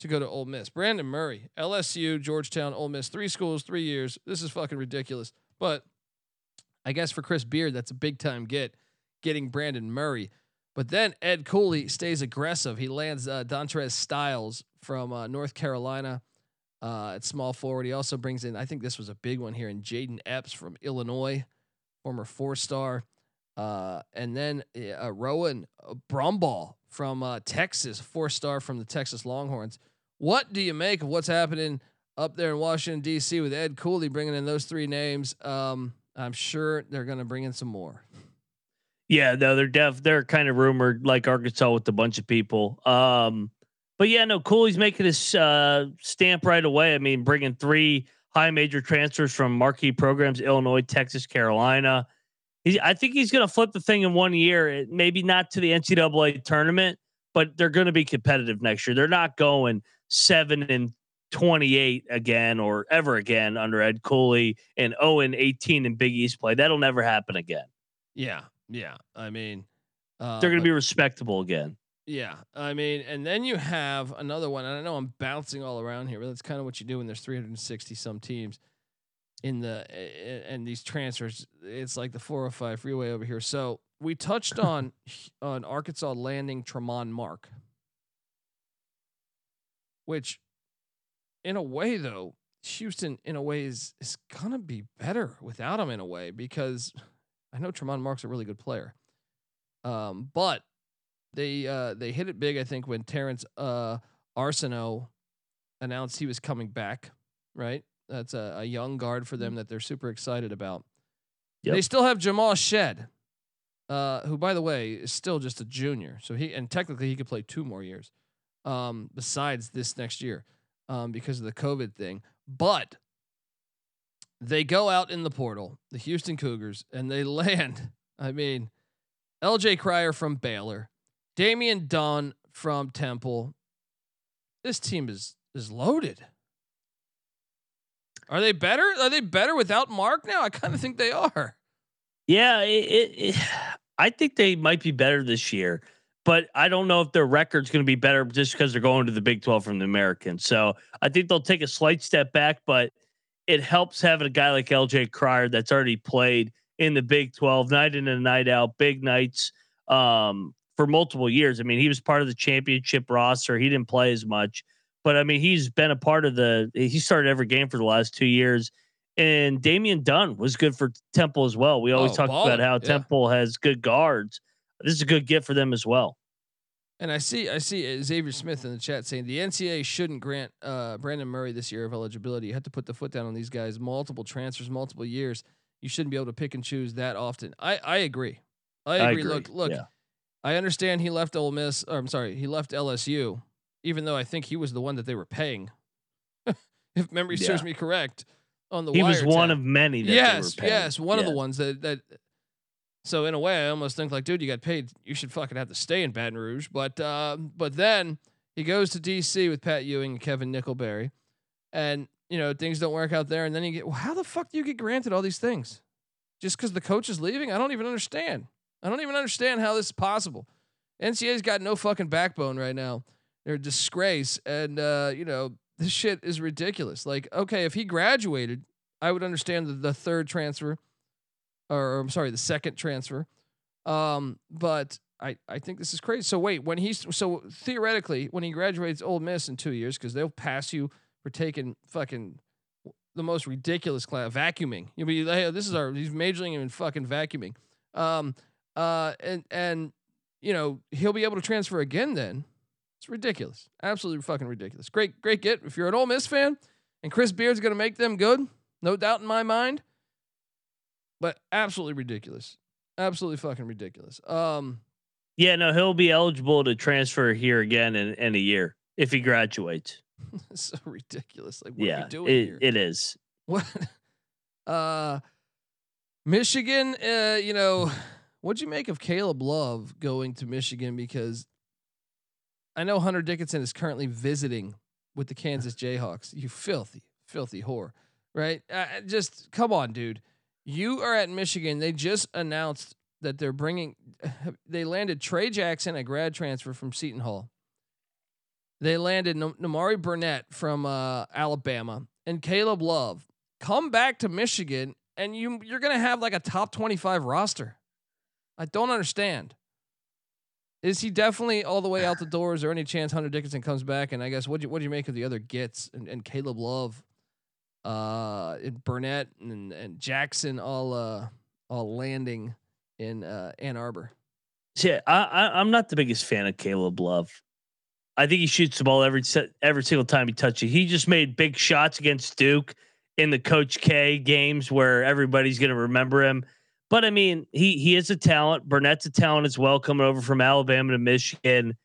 to go to Ole Miss. Brandon Murray, LSU, Georgetown, Ole Miss, 3 schools, 3 years. This is fucking ridiculous. But I guess for Chris Beard, that's a big time getting Brandon Murray. But then Ed Cooley stays aggressive. He lands Dontrez Styles from North Carolina at small forward. He also brings in, I think this was a big one here, in Jaden Epps from Illinois, former 4-star. And then Rowan Brumball from Texas, 4-star from the Texas Longhorns. What do you make of what's happening up there in Washington, D.C. with Ed Cooley bringing in those 3 names? I'm sure they're going to bring in some more. Yeah, no, they're kind of rumored like Arkansas with a bunch of people. But yeah, no, Cooley's making his stamp right away. I mean, bringing 3 high major transfers from marquee programs, Illinois, Texas, Carolina. I think he's going to flip the thing in 1 year. Maybe not to the NCAA tournament, but they're going to be competitive next year. They're not going 7-28 again or ever again under Ed Cooley, and 0-18 in Big East play. That'll never happen again. Yeah. I mean, they're going to be respectable again. Yeah, I mean, and then you have another one. And I know I'm bouncing all around here, but that's kind of what you do when there's 360 some teams in the and these transfers. It's like the 405 freeway over here. So we touched on Arkansas landing Tremont Mark, which, in a way, though, Houston in a way is gonna be better without him in a way, because I know Tremont Mark's a really good player, but they hit it big, I think, when Terrence Arsenault announced he was coming back. Right, that's a young guard for them that they're super excited about. Yep. They still have Jamal Shedd, who, by the way, is still just a junior, so technically he could play 2 more years besides this next year. Because of the COVID thing, but they go out in the portal, the Houston Cougars, and they land, I mean, LJ Cryer from Baylor, Damian Dunn from Temple. This team is loaded. Are they better? Are they better without Mark now? I kind of think they are. Yeah. I think they might be better this year, but I don't know if their record's going to be better just because they're going to the Big 12 from the American. So I think they'll take a slight step back, but it helps having a guy like LJ Cryer that's already played in the Big 12 night in and night out, big nights for multiple years. I mean, he was part of the championship roster. He didn't play as much, but I mean, he's been a part of he started every game for the last 2 years. And Damian Dunn was good for Temple as well. We always talk about how Temple has good guards. This is a good gift for them as well. And I see Xavier Smith in the chat saying the NCAA shouldn't grant Brandon Murray this year of eligibility. You have to put the foot down on these guys. Multiple transfers, multiple years. You shouldn't be able to pick and choose that often. I agree. Look. Yeah. I understand he left he left LSU, even though I think he was the one that they were paying. If memory serves me correct, on the he was one of many. One of the ones that. So in a way, I almost think like, dude, you got paid. You should fucking have to stay in Baton Rouge. But then he goes to DC with Pat Ewing and Kevin Nickelberry, and things don't work out there. And then how the fuck do you get granted all these things just because the coach is leaving? I don't even understand. How this is possible. NCAA's got no fucking backbone right now. They're a disgrace, and this shit is ridiculous. Like, okay, if he graduated, I would understand the third transfer. Or I'm sorry, the second transfer. But I think this is crazy. So wait, theoretically, when he graduates Ole Miss in 2 years, because they'll pass you for taking fucking the most ridiculous class, vacuuming. You'll be like, hey, he's majoring in fucking vacuuming. He'll be able to transfer again then. It's ridiculous. Absolutely fucking ridiculous. Great get. If you're an Ole Miss fan and Chris Beard's going to make them good, no doubt in my mind. But absolutely ridiculous. Absolutely fucking ridiculous. He'll be eligible to transfer here again in a year if he graduates. So ridiculous. Like, what are you doing here? It is. What? Michigan, what'd you make of Caleb Love going to Michigan? Because I know Hunter Dickinson is currently visiting with the Kansas Jayhawks. You filthy, filthy whore, right? Just come on, dude. You are at Michigan. They just announced that they landed Trey Jackson, a grad transfer from Seton Hall. They landed Namari Burnett from Alabama and Caleb Love. Come back to Michigan and you're going to have like a top 25 roster. I don't understand. Is he definitely all the way out the door? Is there any chance Hunter Dickinson comes back? And I guess, what do you make of the other gets and Caleb Love? Burnett and Jackson all landing in Ann Arbor. Yeah, I'm not the biggest fan of Caleb Love. I think he shoots the ball every single time he touches it. He just made big shots against Duke in the Coach K games where everybody's going to remember him. But I mean, he is a talent. Burnett's a talent as well, coming over from Alabama to Michigan.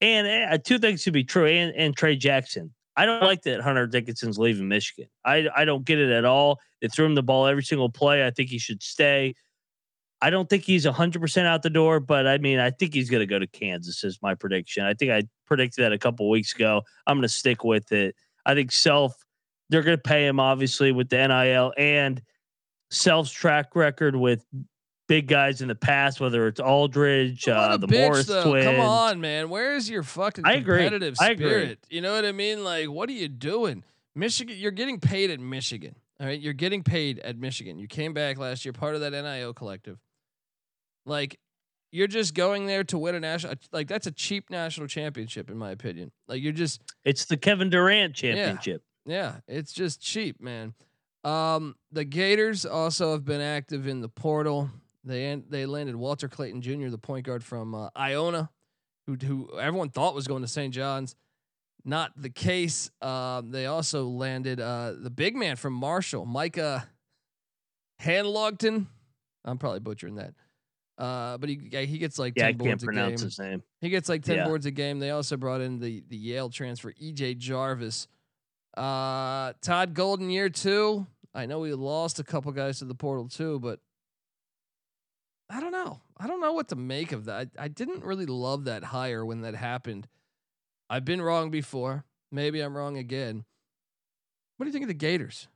And two things should be true. And Trey Jackson. I don't like that Hunter Dickinson's leaving Michigan. I don't get it at all. They threw him the ball every single play. I think he should stay. I don't think he's 100% out the door, but I mean, I think he's going to go to Kansas is my prediction. I think I predicted that a couple weeks ago. I'm going to stick with it. I think they're going to pay him obviously with the NIL and Self's track record with big guys in the past, whether it's Aldridge, the bitch, Morris though. Twins. Come on, man. Where's your fucking competitive spirit? You know what I mean? Like, what are you doing? Michigan, you're getting paid at Michigan. All right. You're getting paid at Michigan. You came back last year, part of that NIL collective. Like, you're just going there to win a national, like, that's a cheap national championship, in my opinion. Like, you're just, it's the Kevin Durant championship. Yeah. It's just cheap, man. The Gators also have been active in the portal. They landed Walter Clayton Jr., the point guard from Iona, who everyone thought was going to St. John's. Not the case. They also landed the big man from Marshall, Micah Hanlogton. I'm probably butchering that, but he gets like 10 boards a game. I can't pronounce his name. He gets like 10 boards a game. They also brought in the Yale transfer EJ Jarvis. Todd Golden, year two. I know we lost a couple guys to the portal too, but I don't know. I don't know what to make of that. I didn't really love that hire when that happened. I've been wrong before. Maybe I'm wrong again. What do you think of the Gators?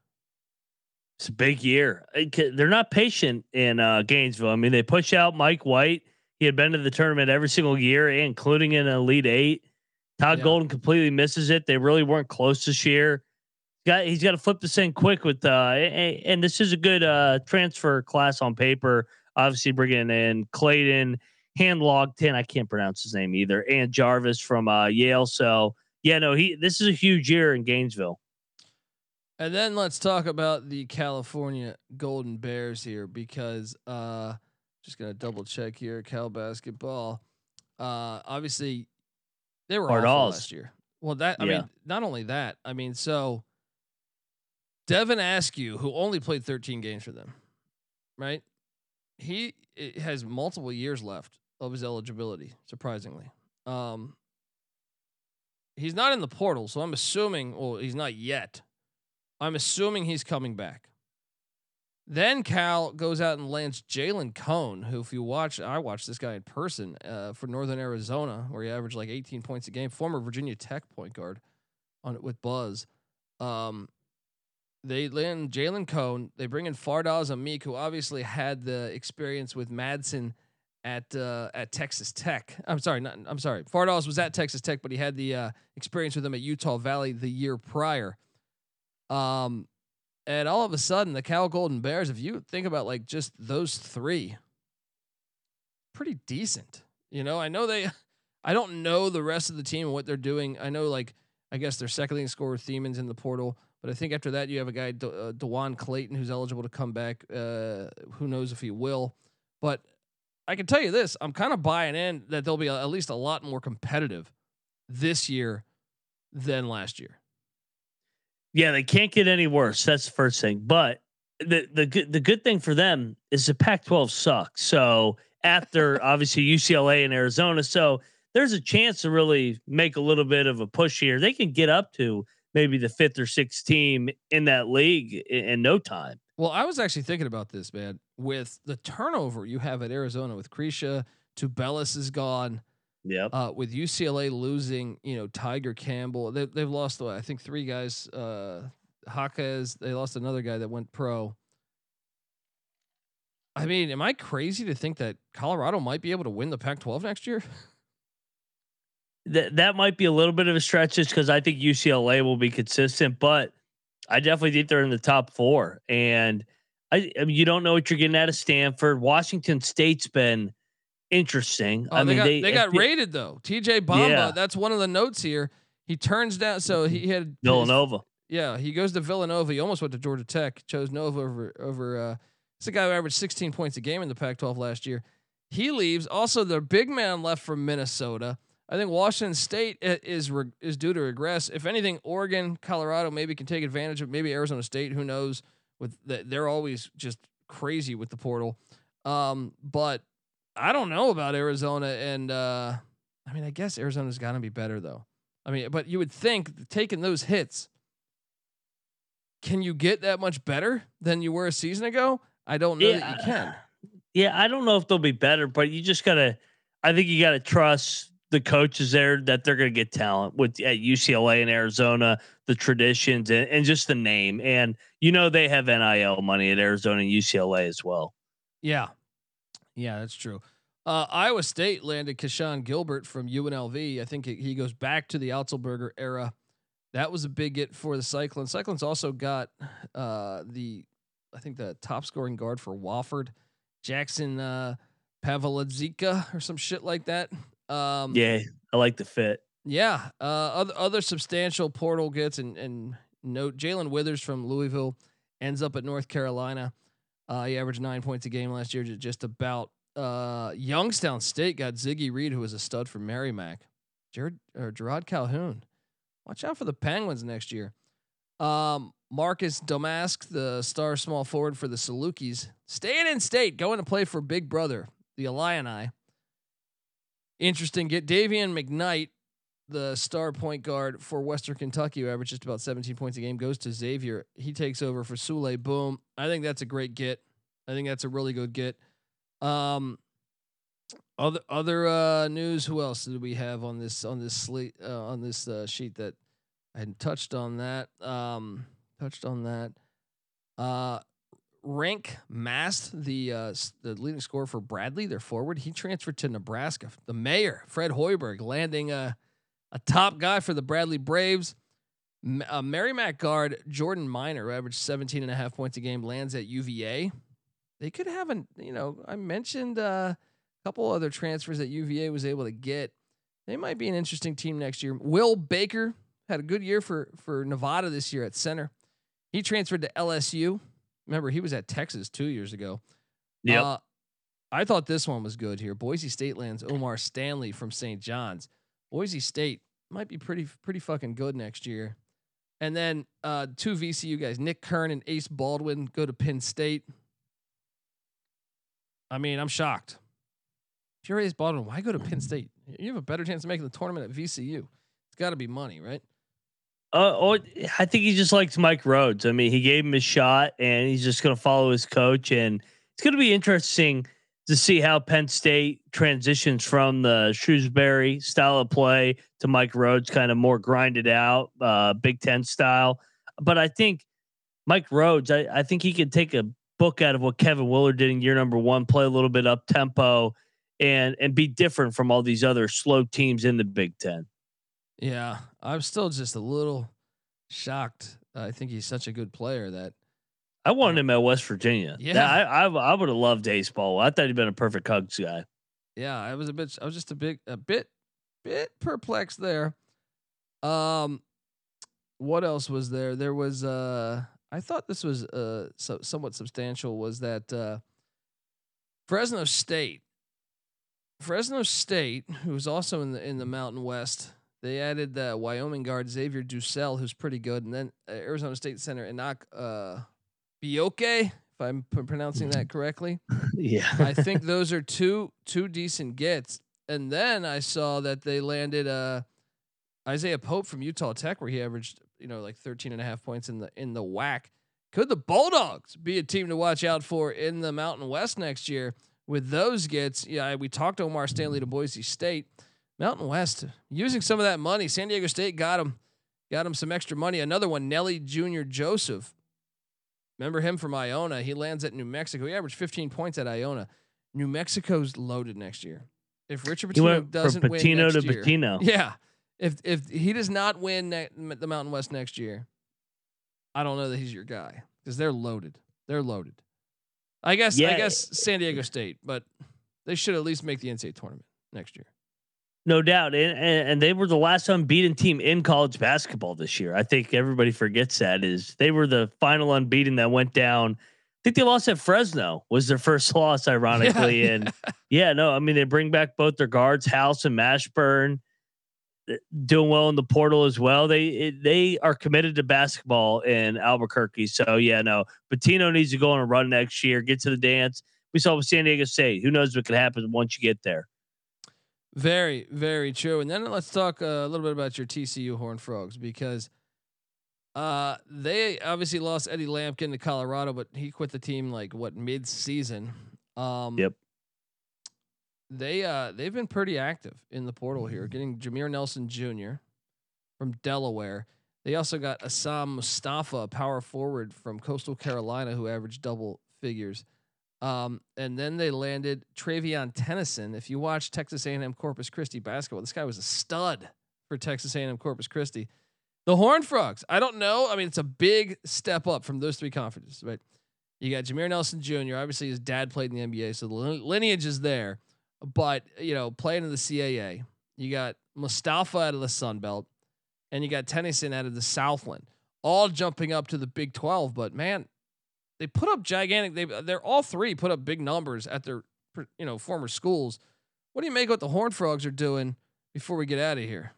It's a big year. They're not patient in Gainesville. I mean, they push out Mike White. He had been to the tournament every single year, including an Elite Eight. Todd Golden completely misses it. They really weren't close this year. He's got to flip this in quick with, and this is a good transfer class on paper. Obviously, bringing in Clayton Hanlogton, I can't pronounce his name either, and Jarvis from Yale. So yeah, no, this is a huge year in Gainesville. And then let's talk about the California Golden Bears here, because just gonna double check here. Cal basketball, obviously they were awful last year. Well, I mean, not only that, I mean, so Devin Askew, who only played 13 games for them, right? He has multiple years left of his eligibility, surprisingly. He's not in the portal, so I'm assuming, well, he's not yet. I'm assuming he's coming back. Then Cal goes out and lands Jalen Cone, who, if you watch, I watched this guy in person for Northern Arizona, where he averaged like 18 points a game, former Virginia Tech point guard with Buzz. They land Jalen Cone. They bring in Fardaz Amik, who obviously had the experience with Madsen at Texas Tech. I'm sorry. Fardaz was at Texas Tech, but he had the experience with them at Utah Valley the year prior. And all of a sudden, the Cal Golden Bears, if you think about like just those three, pretty decent. You know, I don't know the rest of the team and what they're doing. I know, like, I guess their second leading scorer Thieman's in the portal. But I think after that, you have a guy, DeJuan Clayton, who's eligible to come back. Who knows if he will. But I can tell you this. I'm kind of buying in that they'll be at least a lot more competitive this year than last year. Yeah, they can't get any worse. That's the first thing. But the good thing for them is the Pac-12 sucks. So after, obviously, UCLA and Arizona. So there's a chance to really make a little bit of a push here. They can get up to maybe the 5th or 6th team in that league in no time. Well, I was actually thinking about this, man, with the turnover you have at Arizona with Cretia, Tubelis is gone. Yeah. With UCLA losing, you know, Tiger Campbell, they've lost, I think, 3 guys, Jaquez, they lost another guy that went pro. I mean, am I crazy to think that Colorado might be able to win the Pac-12 next year? That might be a little bit of a stretch just because I think UCLA will be consistent, but I definitely think they're in the top 4. And I mean, you don't know what you're getting out of Stanford. Washington State's been interesting. Oh, I mean, they got raided though. TJ Bamba, that's one of the notes here. He turns down. So he had Villanova. He goes to Villanova. He almost went to Georgia Tech, chose Nova over it's a guy who averaged 16 points a game in the Pac-12 last year. He leaves. Also, their big man left from Minnesota. I think Washington State is due to regress. If anything, Oregon, Colorado maybe can take advantage of maybe Arizona State. Who knows? With they're always just crazy with the portal. But I don't know about Arizona, and I mean, I guess Arizona's got to be better though. I mean, but you would think taking those hits, can you get that much better than you were a season ago? I don't know that you can. Yeah, I don't know if they'll be better, but you just gotta. I think you gotta trust the coaches there that they're going to get talent with at UCLA and Arizona, the traditions and just the name. And, you know, they have NIL money at Arizona and UCLA as well. Yeah. Yeah, that's true. Iowa State landed Keshawn Gilbert from UNLV. I think he goes back to the Otzelberger era. That was a big get for the Cyclones. Cyclones also got the top scoring guard for Wofford, Jackson Pavelidzika or some shit like that. Yeah, I like the fit. Yeah, other substantial portal gets and note Jalen Withers from Louisville ends up at North Carolina. He averaged 9 points a game last year, just about. Youngstown State got Ziggy Reed, who was a stud from Merrimack. Gerard Calhoun. Watch out for the Penguins next year. Marcus Domask, the star small forward for the Salukis, staying in state, going to play for Big Brother, the Illini. Interesting. Get Davian McKnight, the star point guard for Western Kentucky, who averaged just about 17 points a game, goes to Xavier. He takes over for Sule Boom. I think that's a great get. I think that's a really good get. Other news. Who else did we have on this sheet that I hadn't touched on that? Rank Mast, the leading scorer for Bradley, their forward, he transferred to Nebraska. The mayor, Fred Hoiberg, landing a top guy for the Bradley Braves. Merrimack guard Jordan Minor, who averaged 17 and a half points a game, lands at UVA. They could have I mentioned a couple other transfers that UVA was able to get. They might be an interesting team next year. Will Baker had a good year for Nevada this year at center. He transferred to LSU. Remember, he was at Texas 2 years ago. Yeah. I thought this one was good here. Boise State lands Omar Stanley from St. John's. Boise State might be pretty fucking good next year. And then two VCU guys, Nick Kern and Ace Baldwin, go to Penn State. I mean, I'm shocked. If you're Ace Baldwin, why go to Penn State? You have a better chance of making the tournament at VCU. It's got to be money, right? I think he just likes Mike Rhodes. I mean, he gave him a shot, and he's just going to follow his coach. And it's going to be interesting to see how Penn State transitions from the Shrewsbury style of play to Mike Rhodes, kind of more grinded out, Big Ten style. But I think Mike Rhodes, I think he could take a book out of what Kevin Willard did in year number one, play a little bit up tempo, and be different from all these other slow teams in the Big Ten. Yeah, I'm still just a little shocked. I think he's such a good player that I wanted him at West Virginia. Yeah, I would have loved Ace Ball. I thought he'd been a perfect Hugs guy. Yeah, I was just a bit perplexed there. What else was there? There was I thought this was somewhat substantial. Was that Fresno State, who's also in the Mountain West. They added the Wyoming guard Xavier Dussel, who's pretty good, and then Arizona State center Enoch Bioke, if I'm pronouncing that correctly. Yeah, I think those are two decent gets. And then I saw that they landed Isaiah Pope from Utah Tech, where he averaged 13 and a half points in the WAC. Could the Bulldogs be a team to watch out for in the Mountain West next year with those gets? Yeah, we talked Omar Stanley to Boise State. Mountain West using some of that money. San Diego State got him some extra money. Another one, Nelly Junior Joseph. Remember him from Iona. He lands at New Mexico. He averaged 15 points at Iona. New Mexico's loaded next year. If Richard Pitino doesn't win next year, yeah. If he does not win the Mountain West next year, I don't know that he's your guy because they're loaded. I guess. Yeah. I guess San Diego State, but they should at least make the NCAA tournament next year. No doubt. And they were the last unbeaten team in college basketball this year. I think everybody forgets that is they were the final unbeaten that went down. I think they lost at Fresno was their first loss, ironically. Yeah, and I mean, they bring back both their guards, House and Mashburn, doing well in the portal as well. They are committed to basketball in Albuquerque. So Pitino needs to go on a run next year, get to the dance. We saw with San Diego State, who knows what could happen once you get there. Very, very true. And then let's talk a little bit about your TCU Horned Frogs, because they obviously lost Eddie Lampkin to Colorado, but he quit the team mid-season. Yep. They've been pretty active in the portal here, getting Jameer Nelson Jr. from Delaware. They also got Assam Mustafa, a power forward from Coastal Carolina, who averaged double figures. And then they landed Travion Tennison. If you watch Texas A&M Corpus Christi basketball, this guy was a stud for Texas A&M Corpus Christi. The Horned Frogs, I don't know. I mean, it's a big step up from those three conferences, right? You got Jameer Nelson Jr. Obviously, his dad played in the NBA, so the lineage is there. But, you know, playing in the CAA, you got Mustafa out of the Sun Belt, and you got Tennyson out of the Southland, all jumping up to the Big 12. But, man, they put up gigantic. They're all three put up big numbers at their, you know, former schools. What do you make of what the Horned Frogs are doing before we get out of here?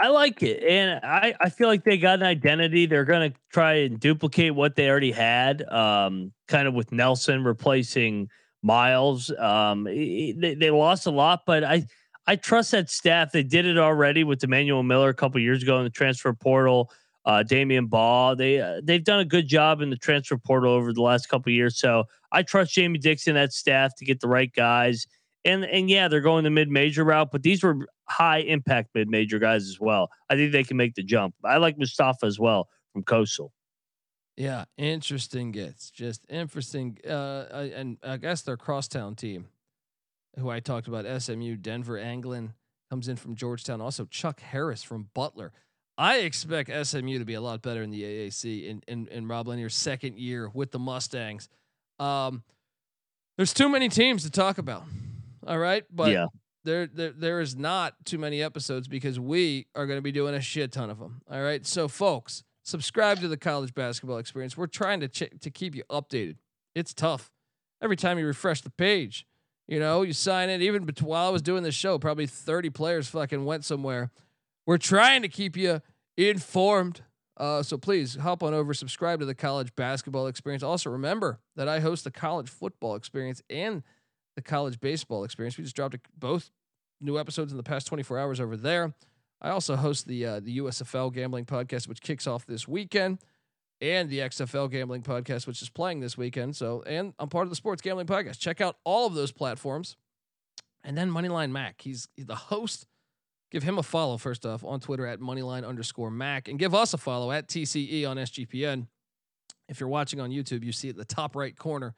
I like it. And I feel like they got an identity. They're going to try and duplicate what they already had, kind of with Nelson replacing Miles. They lost a lot, but I trust that staff. They did it already with Emmanuel Miller a couple of years ago in the transfer portal. Damian Ball, they've done a good job in the transfer portal over the last couple of years. So I trust Jamie Dixon, that staff, to get the right guys. And yeah, they're going the mid-major route, but these were high impact mid-major guys as well. I think they can make the jump. I like Mustafa as well from Coastal. Yeah. Interesting. Gets just interesting. And I guess their crosstown team who I talked about, SMU, Denver Anglin, comes in from Georgetown. Also Chuck Harris from Butler. I expect SMU to be a lot better in the AAC in Rob Lanier's second year with the Mustangs. There's too many teams to talk about. All right. But yeah, there is not too many episodes because we are going to be doing a shit ton of them. All right. So folks, subscribe to the College Basketball Experience. We're trying to keep you updated. It's tough. Every time you refresh the page, you know, you sign in, even while I was doing this show, probably 30 players fucking went somewhere. We're trying to keep you informed. So please hop on over, subscribe to the College Basketball Experience. Also remember that I host the College Football Experience and the College Baseball Experience. We just dropped both new episodes in the past 24 hours over there. I also host the USFL Gambling Podcast, which kicks off this weekend, and the XFL Gambling Podcast, which is playing this weekend. So, and I'm part of the Sports Gambling Podcast. Check out all of those platforms. And then Moneyline Mac, he's the host. Give him a follow first off on Twitter at Moneyline_Mac, and give us a follow at TCE on SGPN. If you're watching on YouTube, you see at the top right corner.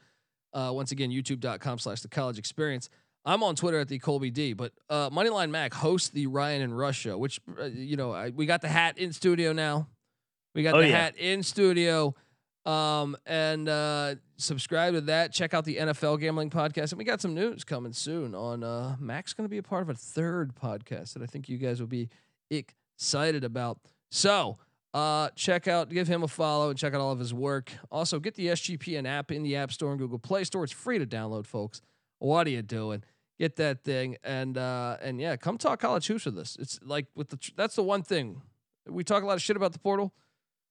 Once again, youtube.com/thecollegeexperience. I'm on Twitter at @ColbyD, but Moneyline Mac hosts the Ryan and Rush show, which, you know, we got the hat in studio now. We got hat in studio. And subscribe to that. Check out the NFL Gambling Podcast. And we got some news coming soon on Mac's going to be a part of a third podcast that I think you guys will be excited about. So check out, give him a follow, and check out all of his work. Also, get the SGPN app in the App Store and Google Play Store. It's free to download, folks. What are you doing? Get that thing. And yeah, come talk college hoops with us. It's like with that's the one thing. We talk a lot of shit about the portal.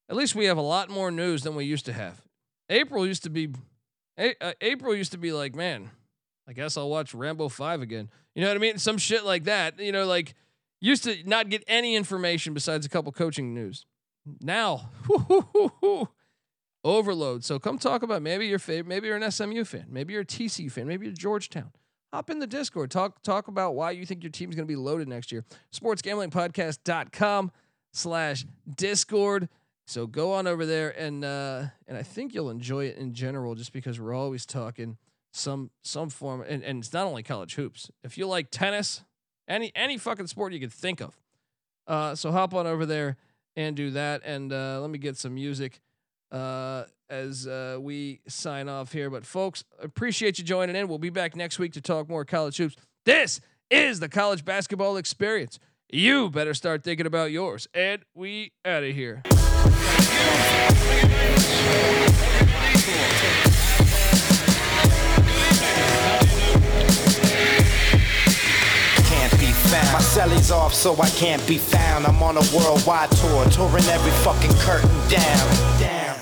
At least we have a lot more news than we used to have. April used to be like, man, I guess I'll watch Rambo 5 again. You know what I mean? Some shit like that, you know, like used to not get any information besides a couple coaching news. Now, overload. So come talk about maybe your favorite, maybe you're an SMU fan, maybe you're a TCU fan, maybe you're Georgetown. Hop in the Discord, talk about why you think your team's going to be loaded next year. sportsgamblingpodcast.com/Discord. So go on over there, and I think you'll enjoy it in general, just because we're always talking some form, and it's not only college hoops. If you like tennis, any fucking sport you could think of, so hop on over there and do that. And let me get some music as we sign off here. But folks, appreciate you joining in. We'll be back next week to talk more college hoops. This is the College Basketball Experience. You better start thinking about yours. And we out of here. Can't be found. My celly's off, so I can't be found. I'm on a worldwide tour, touring every fucking curtain down.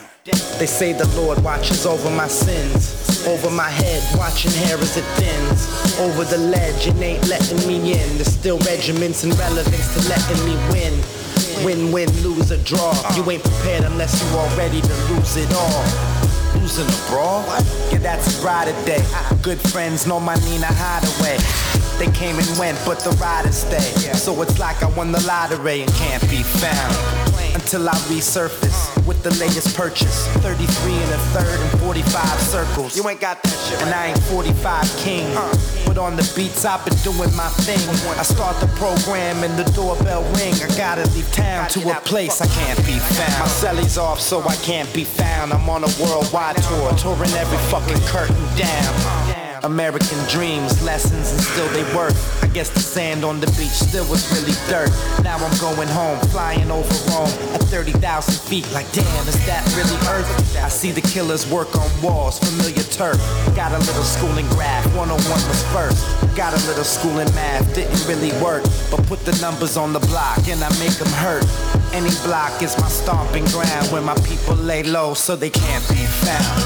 They say the Lord watches over my sins. Over my head, watching hair as it thins. Over the ledge, it ain't letting me in. There's still regiments and relevance to letting me win. Win-win, lose or draw. You ain't prepared unless you are ready to lose it all. Losing a brawl? What? Yeah, that's a ride a day. Good friends know my Nina Hideaway. They came and went, but the riders stay. Yeah. So it's like I won the lottery and can't be found. Until I resurface with the latest purchase. 33 and a third and 45 circles. You ain't got that shit. And I ain't 45 king. But on the beats I've been doing my thing. I start the program and the doorbell ring. I gotta leave town to a place I can't be found. My celly's off so I can't be found. I'm on a worldwide tour, touring every fucking curtain down. American dreams, lessons, and still they work. I guess the sand on the beach still was really dirt. Now I'm going home, flying over Rome at 30,000 feet. Like, damn, is that really Earth? I see the killers work on walls, familiar turf. Got a little school in graph, 101 was first. Got a little school in math, didn't really work. But put the numbers on the block and I make them hurt. Any block is my stomping ground where my people lay low so they can't be found.